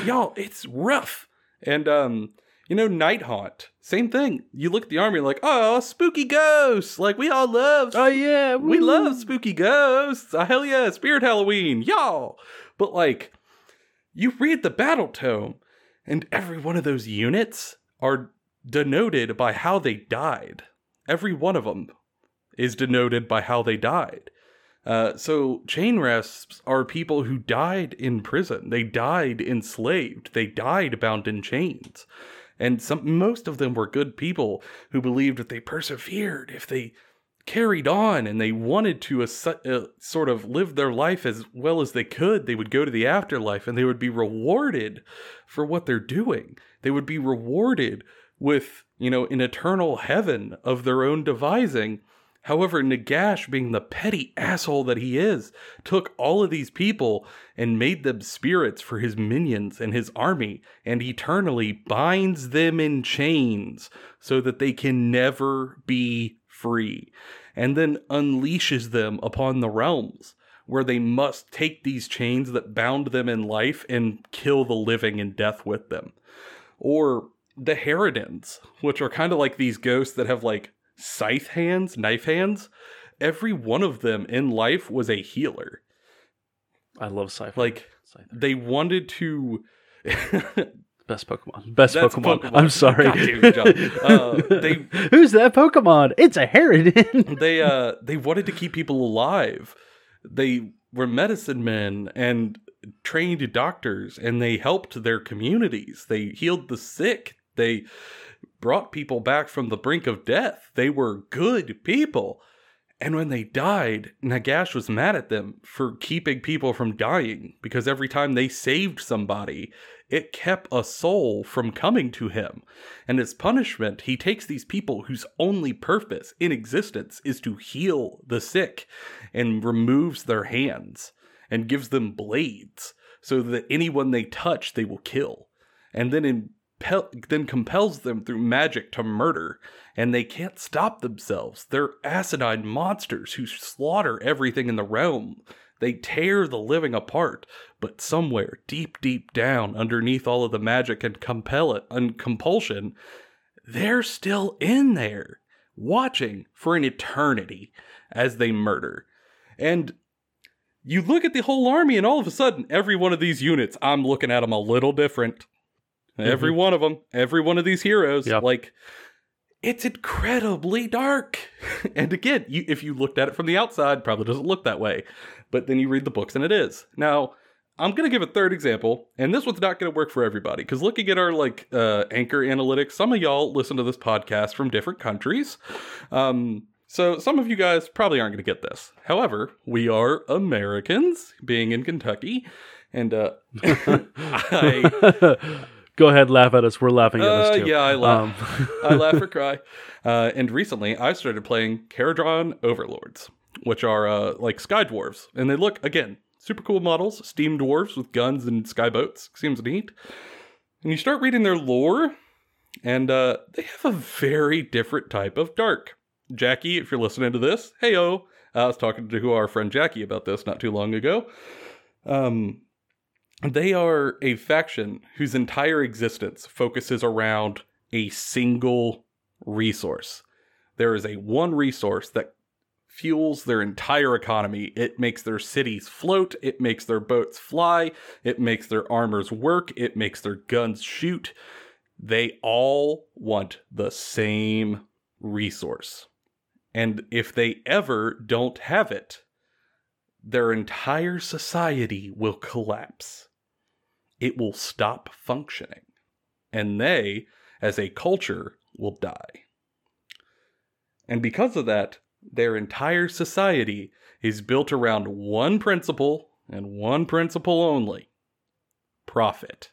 y'all, it's rough. And um, you know, Night Haunt, same thing. You look at the army, like, oh, spooky ghosts. Like we all love. Oh yeah, woo. We love spooky ghosts. Oh, hell yeah, Spirit Halloween, y'all. But like, you read the battle tome. And every one of those units are denoted by how they died. Every one of them is denoted by how they died. Uh, so chain rests are people who died in prison. They died enslaved. They died bound in chains. And some, most of them were good people who believed if they persevered, if they carried on and they wanted to ass- uh, sort of live their life as well as they could, they would go to the afterlife and they would be rewarded for what they're doing. They would be rewarded with, you know, an eternal heaven of their own devising. However, Nagash, being the petty asshole that he is, took all of these people and made them spirits for his minions and his army, and eternally binds them in chains so that they can never be free, and then unleashes them upon the realms, where they must take these chains that bound them in life and kill the living in death with them. Or the Harridans, which are kind of like these ghosts that have like scythe hands, knife hands. Every one of them in life was a healer. I love scythe. Like, Scyther. They wanted to... Best Pokemon. Best Pokemon. Pokemon. I'm sorry. God, dude, uh, they... Who's that Pokemon? It's a Harridan. they, uh, they wanted to keep people alive. They were medicine men and trained doctors, and they helped their communities. They healed the sick. They brought people back from the brink of death. They were good people. And when they died, Nagash was mad at them for keeping people from dying, because every time they saved somebody, it kept a soul from coming to him. And as punishment, he takes these people whose only purpose in existence is to heal the sick, and removes their hands and gives them blades so that anyone they touch, they will kill. And then in Pel- then compels them through magic to murder, and they can't stop themselves. They're acidine monsters who slaughter everything in the realm. They tear the living apart, but somewhere deep, deep down underneath all of the magic and compel it and compulsion, they're still in there, watching for an eternity as they murder. And you look at the whole army, and all of a sudden, every one of these units, I'm looking at them a little different. Every mm-hmm. one of them, every one of these heroes, yeah. like, it's incredibly dark. And again, you, if you looked at it from the outside, probably doesn't look that way. But then you read the books and it is. Now, I'm going to give a third example, and this one's not going to work for everybody. Because looking at our, like, uh, Anchor analytics, some of y'all listen to this podcast from different countries. Um, so some of you guys probably aren't going to get this. However, we are Americans, being in Kentucky. And uh, I... Go ahead, laugh at us. We're laughing at us, too. Uh, yeah, I laugh. Um. I laugh or cry. Uh, and recently, I started playing Caradron Overlords, which are uh, like sky dwarves. And they look, again, super cool models. Steam dwarves with guns and sky boats. Seems neat. And you start reading their lore, and uh, they have a very different type of dark. Jackie, if you're listening to this, hey-o. I was talking to our friend Jackie about this not too long ago. Um... They are a faction whose entire existence focuses around a single resource. There is a one resource that fuels their entire economy. It makes their cities float. It makes their boats fly. It makes their armors work. It makes their guns shoot. They all want the same resource. And if they ever don't have it, their entire society will collapse. It will stop functioning. And they, as a culture, will die. And because of that, their entire society is built around one principle, and one principle only. Profit.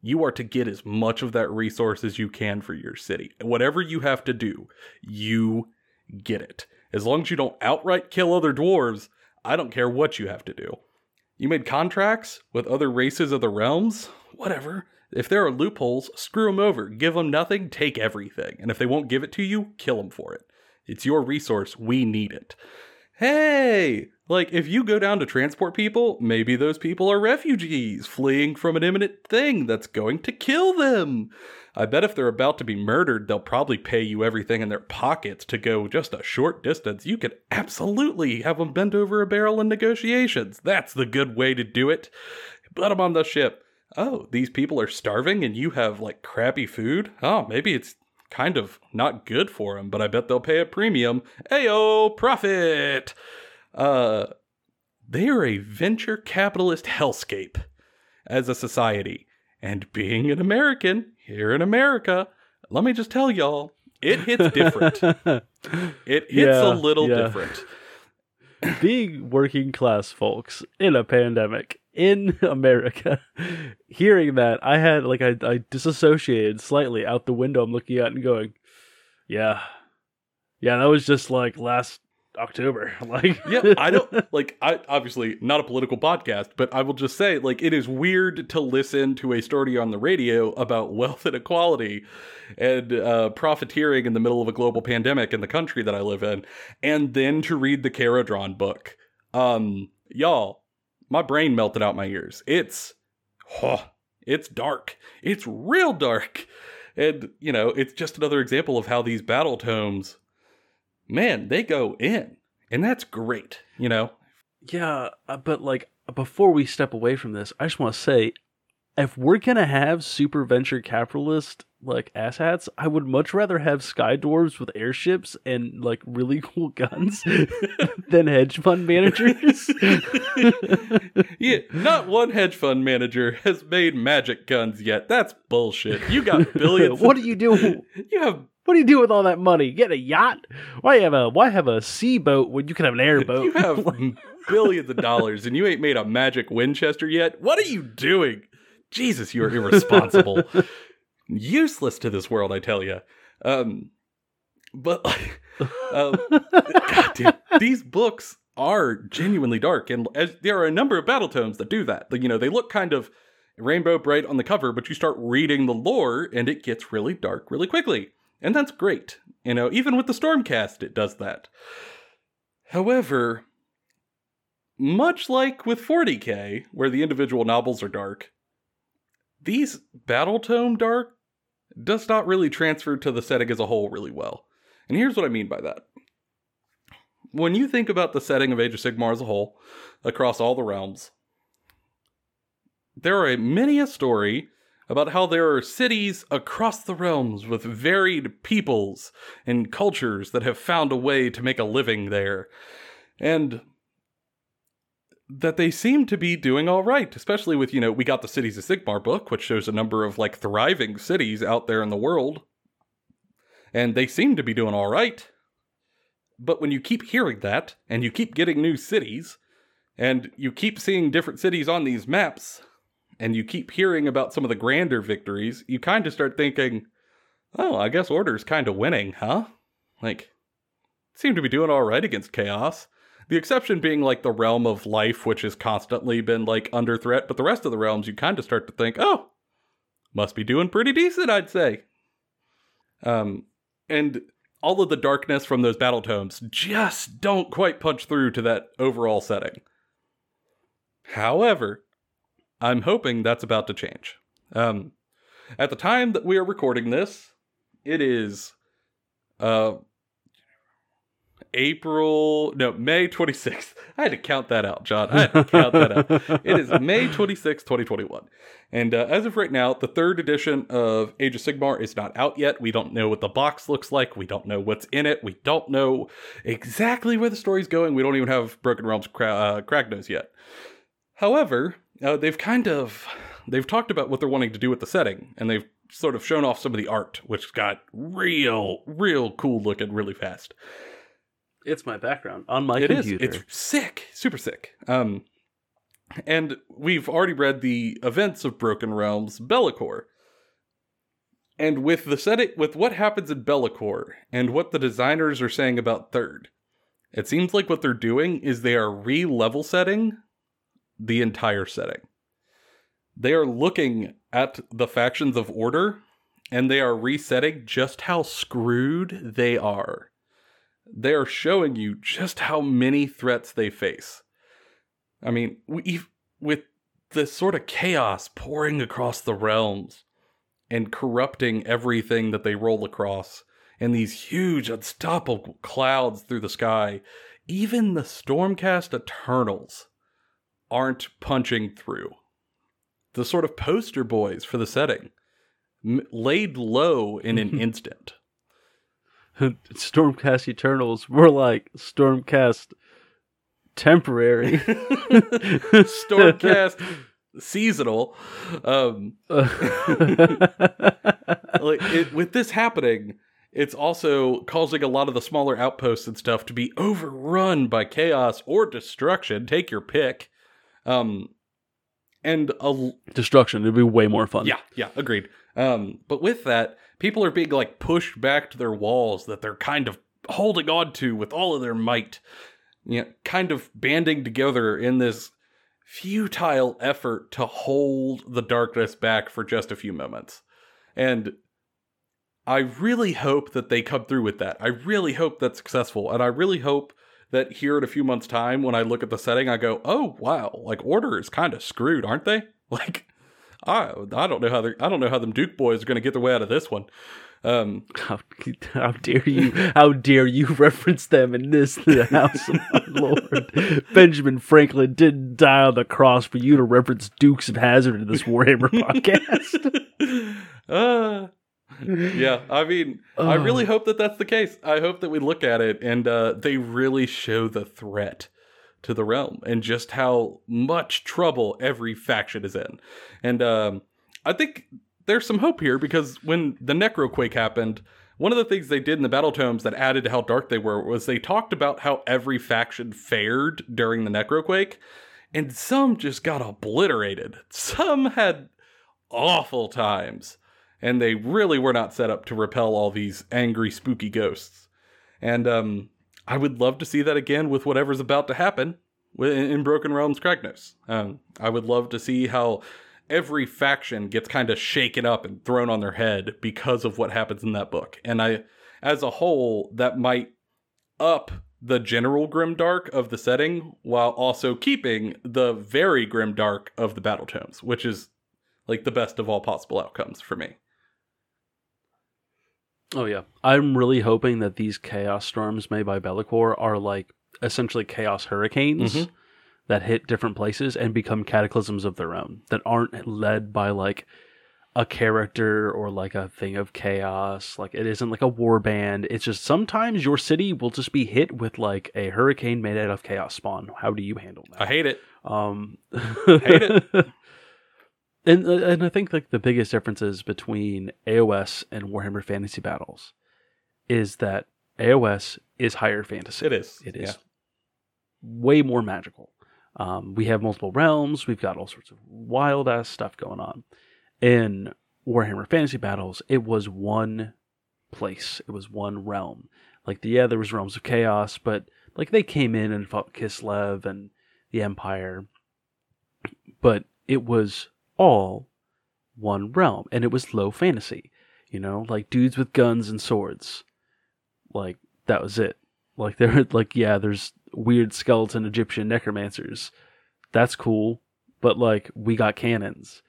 You are to get as much of that resource as you can for your city. Whatever you have to do, you get it. As long as you don't outright kill other dwarves, I don't care what you have to do. You made contracts with other races of the realms? Whatever. If there are loopholes, screw them over. Give them nothing, take everything. And if they won't give it to you, kill them for it. It's your resource. We need it. Hey! Like, if you go down to transport people, maybe those people are refugees fleeing from an imminent thing that's going to kill them. I bet if they're about to be murdered, they'll probably pay you everything in their pockets to go just a short distance. You could absolutely have them bent over a barrel in negotiations. That's the good way to do it. Put them on the ship. Oh, these people are starving and you have, like, crappy food? Oh, maybe it's kind of not good for them, but I bet they'll pay a premium. Ayo, profit! Uh, they are a venture capitalist hellscape as a society. And being an American here in America, let me just tell y'all, it hits different. It hits yeah, a little yeah. different. Being working class folks in a pandemic in America. Hearing that, I had like I, I disassociated slightly out the window I'm looking out and going, yeah, yeah, that was just like last October. Like, yeah, I don't like. I obviously not a political podcast, but I will just say, like, it is weird to listen to a story on the radio about wealth inequality and uh, profiteering in the middle of a global pandemic in the country that I live in, and then to read the Caradron book. Um, y'all, my brain melted out my ears. It's, oh, it's dark. It's real dark, and you know, it's just another example of how these battle tomes. Man, they go in, and that's great, you know? Yeah, but like, before we step away from this, I just want to say, if we're going to have super venture capitalist, like, asshats, I would much rather have sky dwarves with airships and, like, really cool guns than hedge fund managers. Yeah, not one hedge fund manager has made magic guns yet. That's bullshit. You got billions. What do you do? You have What do you do with all that money? Get a yacht? Why have a why have a sea boat when you can have an airboat? You have billions of dollars and you ain't made a magic Winchester yet? What are you doing? Jesus, you are irresponsible. Useless to this world, I tell you. Um, but like, um, God, dude, these books are genuinely dark, and as, there are a number of battle tomes that do that. You know, they look kind of rainbow bright on the cover, but you start reading the lore, and it gets really dark really quickly. And that's great. You know, even with the Stormcast, it does that. However, much like with forty K, where the individual novels are dark, these battle tome dark does not really transfer to the setting as a whole really well. And here's what I mean by that. When you think about the setting of Age of Sigmar as a whole, across all the realms, there are many a story about how there are cities across the realms with varied peoples and cultures that have found a way to make a living there. And that they seem to be doing all right, especially with, you know, we got the Cities of Sigmar book, which shows a number of, like, thriving cities out there in the world. And they seem to be doing all right. But when you keep hearing that, and you keep getting new cities, and you keep seeing different cities on these maps, and you keep hearing about some of the grander victories, you kind of start thinking, oh, I guess Order's kind of winning, huh? Like, seem to be doing all right against Chaos. The exception being, like, the realm of life, which has constantly been, like, under threat. But the rest of the realms, you kind of start to think, oh, must be doing pretty decent, I'd say. Um, and all of the darkness from those battle tomes just don't quite punch through to that overall setting. However, I'm hoping that's about to change. Um, at the time that we are recording this, it is uh, April... No, May twenty-sixth. I had to count that out, John. I had to count that out. It is May twenty-sixth, twenty twenty-one. And uh, as of right now, the third edition of Age of Sigmar is not out yet. We don't know what the box looks like. We don't know what's in it. We don't know exactly where the story's going. We don't even have Broken Realms Kra- uh, Kragnos yet. However... Uh, they've kind of, they've talked about what they're wanting to do with the setting, and they've sort of shown off some of the art, which got real, real cool looking really fast. It's my background on my it computer. It is. It's sick. Super sick. Um, and we've already read the events of Broken Realms, Be'lakor. And with the setting, with what happens in Be'lakor, and what the designers are saying about third, it seems like what they're doing is they are re-level setting the entire setting. They are looking at the factions of Order, and they are resetting just how screwed they are. They are showing you just how many threats they face. I mean, we, with this sort of chaos pouring across the realms and corrupting everything that they roll across, and these huge unstoppable clouds through the sky, even the Stormcast Eternals aren't punching through. The sort of poster boys for the setting m- laid low in an instant. Stormcast Eternals were like Stormcast Temporary. Stormcast Seasonal. Um, like it, with this happening, it's also causing a lot of the smaller outposts and stuff to be overrun by chaos or destruction. Take your pick. Um, and a... destruction. It'd be way more fun. Yeah, yeah, agreed. Um, but with that, people are being like pushed back to their walls that they're kind of holding on to with all of their might. You know, kind of banding together in this futile effort to hold the darkness back for just a few moments. And I really hope that they come through with that. I really hope that's successful. And I really hope that here in a few months' time, when I look at the setting, I go, oh, wow, like, Order is kind of screwed, aren't they? Like, I, I don't know how they I don't know how them Duke boys are going to get their way out of this one. Um, how, how dare you, how dare you reference them in this, the house of my Lord. Benjamin Franklin didn't die on the cross for you to reference Dukes of Hazzard in this Warhammer podcast. Uh, yeah, I mean, uh, I really hope that that's the case. I hope that we look at it and uh, they really show the threat to the realm and just how much trouble every faction is in. And um, I think... there's some hope here, because when the Necroquake happened, one of the things they did in the battle tomes that added to how dark they were was they talked about how every faction fared during the Necroquake, and some just got obliterated. Some had awful times, and they really were not set up to repel all these angry, spooky ghosts. And um, I would love to see that again with whatever's about to happen in Broken Realms Kragnos. Um, I would love to see how... every faction gets kind of shaken up and thrown on their head because of what happens in that book. And I, as a whole, that might up the general grimdark of the setting while also keeping the very grimdark of the battle tomes, which is like the best of all possible outcomes for me. Oh yeah. I'm really hoping that these chaos storms made by Be'lakor are like essentially chaos hurricanes. Mm-hmm. That hit different places and become cataclysms of their own that aren't led by like a character or like a thing of chaos. Like it isn't like a war band. It's just sometimes your city will just be hit with like a hurricane made out of chaos spawn. How do you handle that? I hate it. Um, hate it. And and I think like the biggest differences between A O S and Warhammer Fantasy Battles is that A O S is higher fantasy. It is. It is yeah. way more magical. Um, we have multiple realms. We've got all sorts of wild ass stuff going on. In Warhammer Fantasy Battles, it was one place. It was one realm. Like, yeah, there was Realms of Chaos, but like they came in and fought Kislev and the Empire. But it was all one realm, and it was low fantasy. You know, like dudes with guns and swords. Like that was it. Like there, like yeah, there's. Weird skeleton Egyptian necromancers. That's cool. But like we got cannons.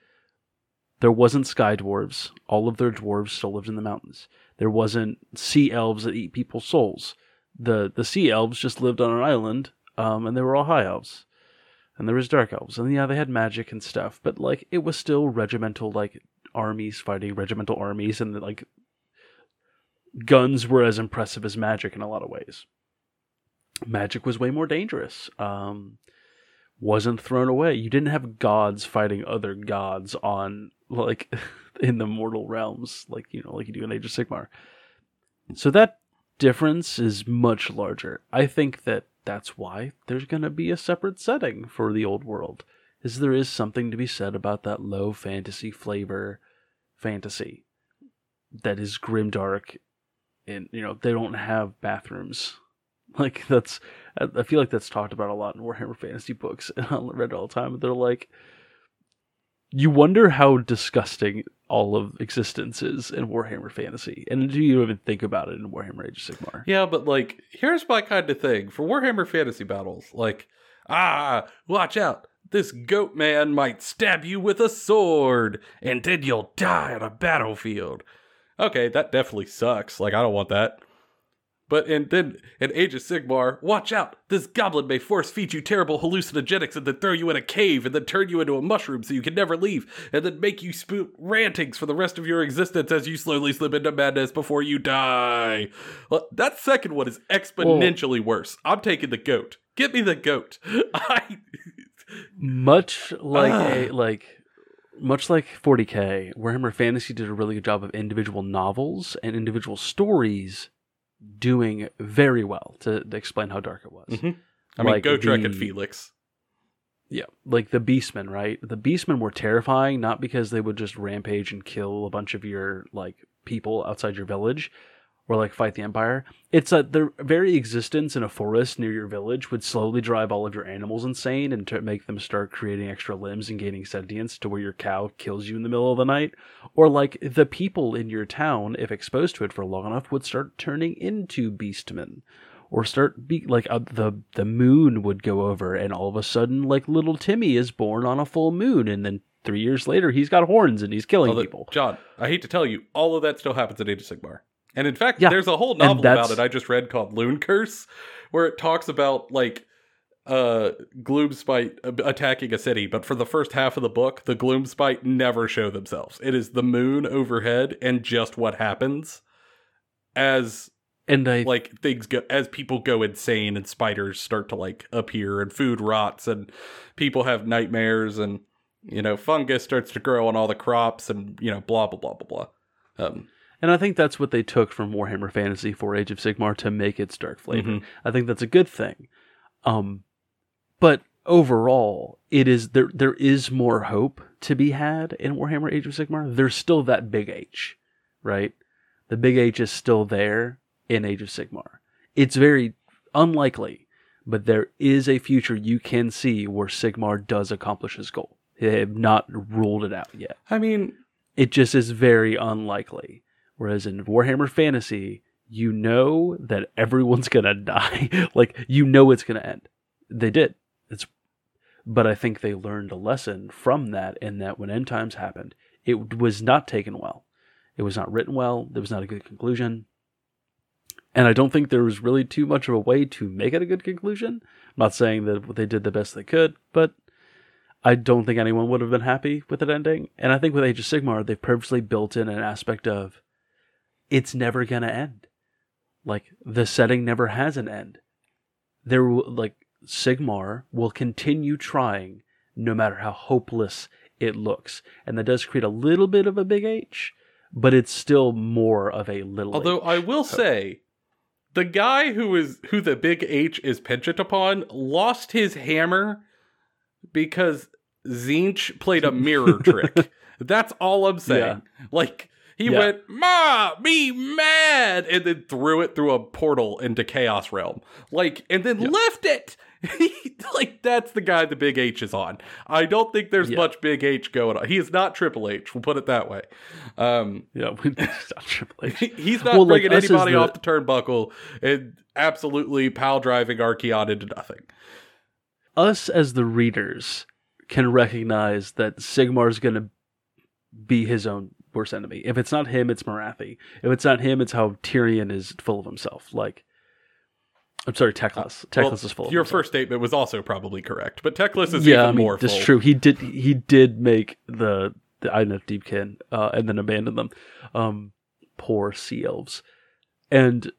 There wasn't sky dwarves. All of their dwarves still lived in the mountains. There wasn't sea elves that eat people's souls. The the sea elves just lived on an island, um, and they were all high elves. And there was dark elves. And yeah, they had magic and stuff, but like it was still regimental like armies fighting regimental armies, and like guns were as impressive as magic in a lot of ways. Magic was way more dangerous. Um, wasn't thrown away. You didn't have gods fighting other gods on like in the mortal realms, like you know, like you do in Age of Sigmar. So that difference is much larger. I think that that's why there's going to be a separate setting for the old world, is there is something to be said about that low fantasy flavor, fantasy that is grimdark, and you know they don't have bathrooms. Like, that's, I feel like that's talked about a lot in Warhammer Fantasy books, and I read it all the time, they're like, you wonder how disgusting all of existence is in Warhammer Fantasy, and do you even think about it in Warhammer Age of Sigmar? Yeah, but like, here's my kind of thing, for Warhammer Fantasy Battles, like, ah, watch out, this goat man might stab you with a sword, and then you'll die on a battlefield. Okay, that definitely sucks, like, I don't want that. But and then in Age of Sigmar, watch out! This goblin may force feed you terrible hallucinogenics and then throw you in a cave and then turn you into a mushroom so you can never leave and then make you spout rantings for the rest of your existence as you slowly slip into madness before you die. Well, that second one is exponentially Whoa. worse. I'm taking the goat. Get me the goat. I much like uh. a like. Much like forty K, Warhammer Fantasy did a really good job of individual novels and individual stories. Doing very well to, to explain how dark it was. Mm-hmm. I mean, like go the, Trek and Felix. Yeah, like the Beastmen, right? The Beastmen were terrifying, not because they would just rampage and kill a bunch of your like people outside your village, or like fight the Empire. It's that their very existence in a forest near your village would slowly drive all of your animals insane and to make them start creating extra limbs and gaining sentience to where your cow kills you in the middle of the night. Or like the people in your town, if exposed to it for long enough, would start turning into Beastmen. Or start, be, like, uh, the the moon would go over, and all of a sudden, like, little Timmy is born on a full moon, and then three years later, he's got horns, and he's killing Although, people. John, I hate to tell you, all of that still happens at Age of Sigmar. And in fact, yeah. there's a whole novel about it I just read called Loon Curse, where it talks about, like, uh, Gloomspite attacking a city, but for the first half of the book, the Gloomspite never show themselves. It is the moon overhead, and just what happens as... And I, like things go as people go insane and spiders start to like appear and food rots and people have nightmares and you know fungus starts to grow on all the crops and you know blah blah blah blah blah. Um, and I think that's what they took from Warhammer Fantasy for Age of Sigmar to make its dark flavor. Mm-hmm. I think that's a good thing. Um, but overall, it is there. There is more hope to be had in Warhammer Age of Sigmar. There's still that big H, right? The big H is still there. In Age of Sigmar. It's very unlikely, but there is a future you can see where Sigmar does accomplish his goal. They have not ruled it out yet. I mean, it just is very unlikely. Whereas in Warhammer Fantasy, you know that everyone's gonna die. Like, you know it's gonna end. They did. It's, but I think they learned a lesson from that, and that when end times happened, it was not taken well. It was not written well. There was not a good conclusion. And I don't think there was really too much of a way to make it a good conclusion. I'm not saying that they did the best they could, but I don't think anyone would have been happy with it ending. And I think with Age of Sigmar, they've purposely built in an aspect of it's never going to end. Like, the setting never has an end. There, like, Sigmar will continue trying no matter how hopeless it looks. And that does create a little bit of a big H, but it's still more of a little Although H. I will so, say... The guy who is who the big H is penchant upon lost his hammer because Tzeentch played a mirror trick. That's all I'm saying. Yeah. Like, he yeah. went, Ma, me mad! And then threw it through a portal into Chaos Realm. Like, and then yeah. left it! Like, that's the guy the big H is on. I don't think there's yeah. much big H going on. He is not Triple H. We'll put it that way. Um, yeah, he's not Triple H. He's not well, bringing like, anybody the... off the turnbuckle and absolutely pile driving Archaon into nothing. Us as the readers can recognize that Sigmar's going to be his own worst enemy. If it's not him, it's Marathi. If it's not him, it's how Tyrion is full of himself. Like, I'm sorry, Teclis. Teclis well, is full. Your first statement was also probably correct, but Teclis is yeah, even I mean, more full. Yeah, that's true. He did he did make the the Island of Deepkin uh, and then abandon them. Um, poor sea elves. And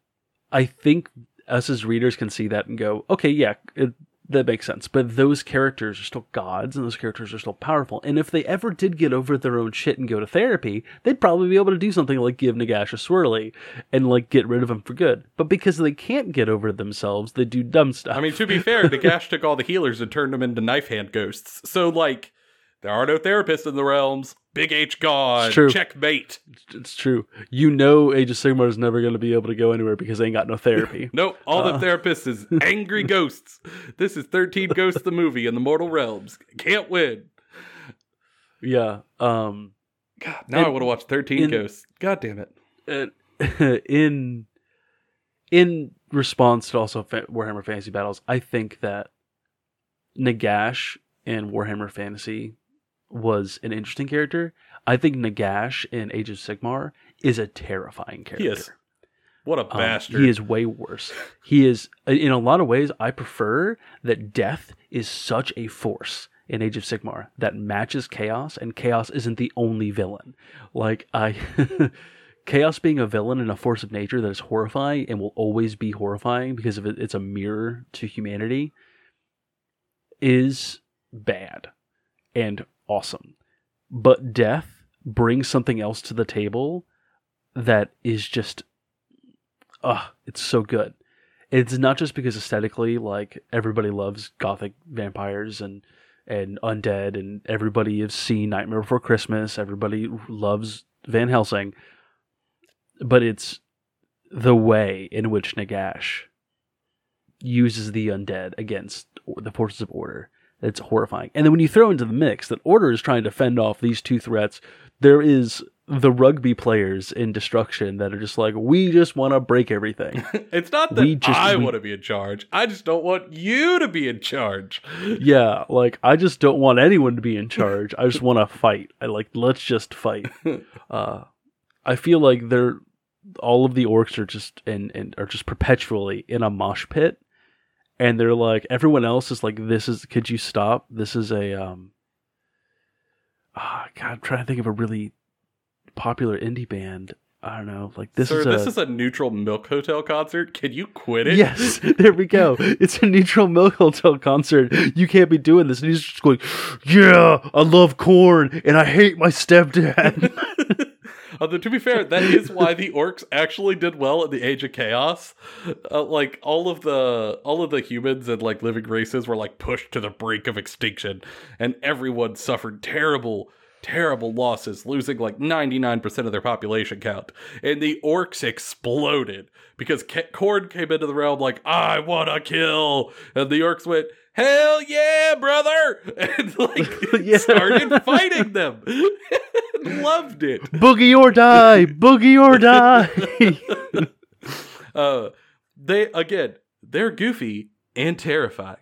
I think us as readers can see that and go, okay, yeah, it, that makes sense. But those characters are still gods, and those characters are still powerful. And if they ever did get over their own shit and go to therapy, they'd probably be able to do something like give Nagash a swirly and like get rid of him for good. But because they can't get over themselves, they do dumb stuff. I mean, to be fair, Nagash took all the healers and turned them into knife hand ghosts. So like, there are no therapists in the realms. Big H gone. Checkmate. It's true. You know Age of Sigmar is never going to be able to go anywhere because they ain't got no therapy. Nope. All uh. the therapists is angry ghosts. This is thirteen Ghosts the movie in the mortal realms. Can't win. Yeah. Um, God, now and, I want to watch thirteen in, Ghosts. God damn it. Uh, in, in response to also Warhammer Fantasy Battles, I think that Nagash in Warhammer Fantasy was an interesting character. I think Nagash in Age of Sigmar is a terrifying character. Yes. What a bastard. Um, he is way worse. He is, in a lot of ways, I prefer that death is such a force in Age of Sigmar that matches chaos, and chaos isn't the only villain. Like, I... Chaos being a villain and a force of nature that is horrifying and will always be horrifying because of it, it's a mirror to humanity is bad and awesome, but death brings something else to the table that is just ah uh, it's so good. It's not just because aesthetically, like, everybody loves gothic vampires and and undead, and everybody has seen Nightmare Before Christmas. Everybody loves Van Helsing. But it's the way in which Nagash uses the undead against the forces of order. It's horrifying. And then when you throw into the mix that order is trying to fend off these two threats, there is the rugby players in Destruction that are just like, we just want to break everything. It's not that we just, I we... want to be in charge. I just don't want you to be in charge. Yeah, like, I just don't want anyone to be in charge. I just want to fight. I like, let's just fight. Uh, I feel like they're, all of the orcs are just and, and are just perpetually in a mosh pit. And they're like, everyone else is like, this is, could you stop? This is a, um, oh, God, I'm trying to think of a really popular indie band. I don't know. Like, this Sir, is a, this is a Neutral Milk Hotel concert. Can you quit it? Yes, there we go. It's a Neutral Milk Hotel concert. You can't be doing this. And he's just going, yeah, I love corn and I hate my stepdad. Although, to be fair, that is why the orcs actually did well in the Age of Chaos. Uh, like, all of the all of the humans and, like, living races were, like, pushed to the brink of extinction. And everyone suffered terrible, terrible losses, losing, like, ninety-nine percent of their population count. And the orcs exploded because Ke- Korn came into the realm like, I want to kill! And the orcs went, hell yeah, brother! And, like, yeah. started fighting them! Loved it. Boogie or die. Boogie or die. uh, they again, they're goofy and terrifying.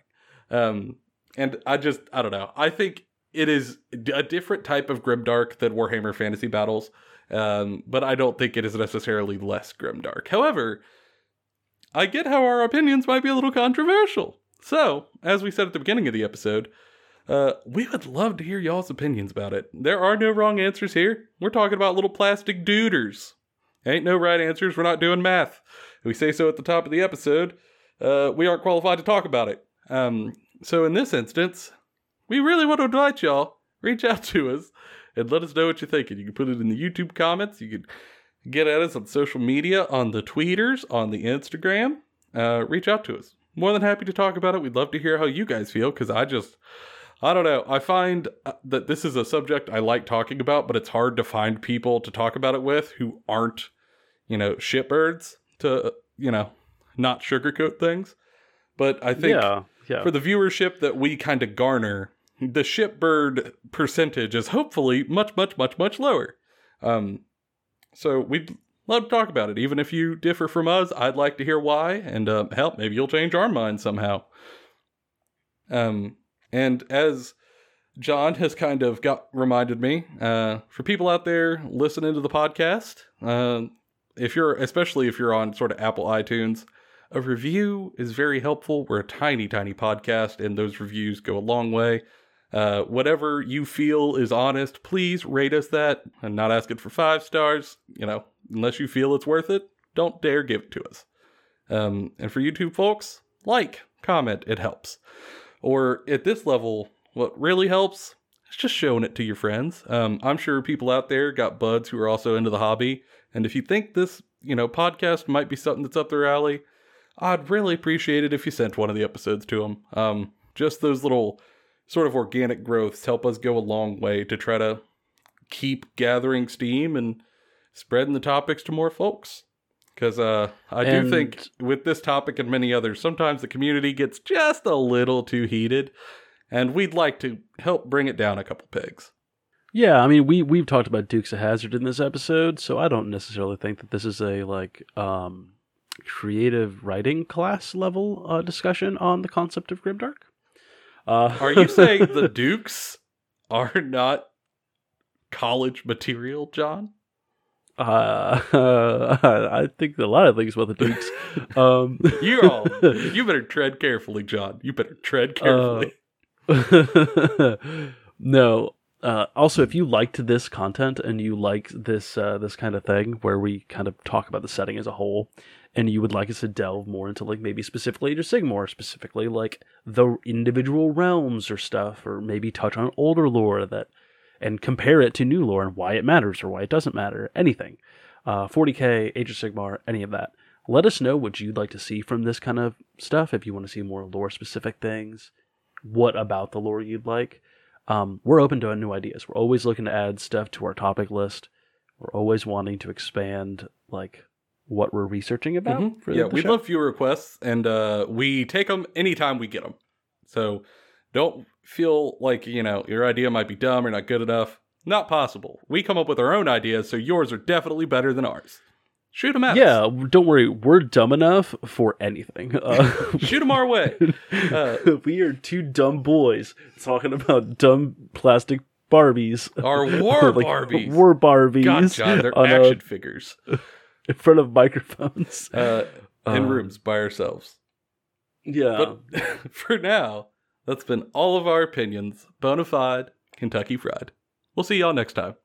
Um, and I just, I don't know. I think it is a different type of grimdark than Warhammer Fantasy Battles. Um, but I don't think it is necessarily less grimdark. However, I get how our opinions might be a little controversial. So, as we said at the beginning of the episode, Uh, we would love to hear y'all's opinions about it. There are no wrong answers here. We're talking about little plastic duders. Ain't no right answers. We're not doing math. We say so at the top of the episode. Uh, we aren't qualified to talk about it. Um, so in this instance, we really want to invite y'all. Reach out to us and let us know what you're thinking. You can put it in the YouTube comments. You can get at us on social media, on the tweeters, on the Instagram. Uh, reach out to us. More than happy to talk about it. We'd love to hear how you guys feel, because I just... I don't know. I find that this is a subject I like talking about, but it's hard to find people to talk about it with who aren't, you know, shitbirds to, you know, not sugarcoat things. But I think yeah, yeah. for the viewership that we kind of garner, the shitbird percentage is hopefully much, much, much, much lower. Um, so we'd love to talk about it. Even if you differ from us, I'd like to hear why. And uh, help, maybe you'll change our mind somehow. Um... And as John has kind of got reminded me, uh, for people out there listening to the podcast, uh, if you're, especially if you're on sort of Apple iTunes, a review is very helpful. We're a tiny, tiny podcast, and those reviews go a long way. Uh, whatever you feel is honest, please rate us that. I'm not asking for five stars, you know, unless you feel it's worth it. Don't dare give it to us. Um, and for YouTube folks, like, comment, it helps. Or at this level, what really helps is just showing it to your friends. Um, I'm sure people out there got buds who are also into the hobby. And if you think this, you know, podcast might be something that's up their alley, I'd really appreciate it if you sent one of the episodes to them. Um, just those little sort of organic growths help us go a long way to try to keep gathering steam and spreading the topics to more folks. Because uh, I do and, think with this topic and many others, sometimes the community gets just a little too heated, and we'd like to help bring it down a couple pegs. Yeah, I mean, we, we've talked about Dukes of Hazzard in this episode, so I don't necessarily think that this is a like um, creative writing class level uh, discussion on the concept of grimdark. Uh, are you saying the Dukes are not college material, John? Uh, uh, I think a lot of things about the Dukes. Um, you all, you better tread carefully, John. You better tread carefully. Uh, no. Uh, also, if you liked this content and you like this uh, this kind of thing where we kind of talk about the setting as a whole, and you would like us to delve more into like maybe specifically Age of Sigmar, specifically like the individual realms or stuff, or maybe touch on older lore that. And compare it to new lore and why it matters or why it doesn't matter. Anything. Uh, forty K, Age of Sigmar, any of that. Let us know what you'd like to see from this kind of stuff. If you want to see more lore-specific things. what about the lore you'd like. Um, we're open to new ideas. We're always looking to add stuff to our topic list. We're always wanting to expand, like, what we're researching about. Mm-hmm. For yeah, we show. love viewer requests, and uh, we take them anytime we get them. So don't feel like, you know, your idea might be dumb or not good enough. Not possible. We come up with our own ideas, so yours are definitely better than ours. Shoot them at yeah, us. Yeah, don't worry. We're dumb enough for anything. Uh, Shoot them our way. Uh, we are two dumb boys talking about dumb plastic Barbies. Our war like, Barbies. War Barbies. God, John, they're on, action uh, figures. In front of microphones. Uh, in uh, rooms by ourselves. Yeah. But for now, that's been all of our opinions. Bona fide, Kentucky Fried. We'll see y'all next time.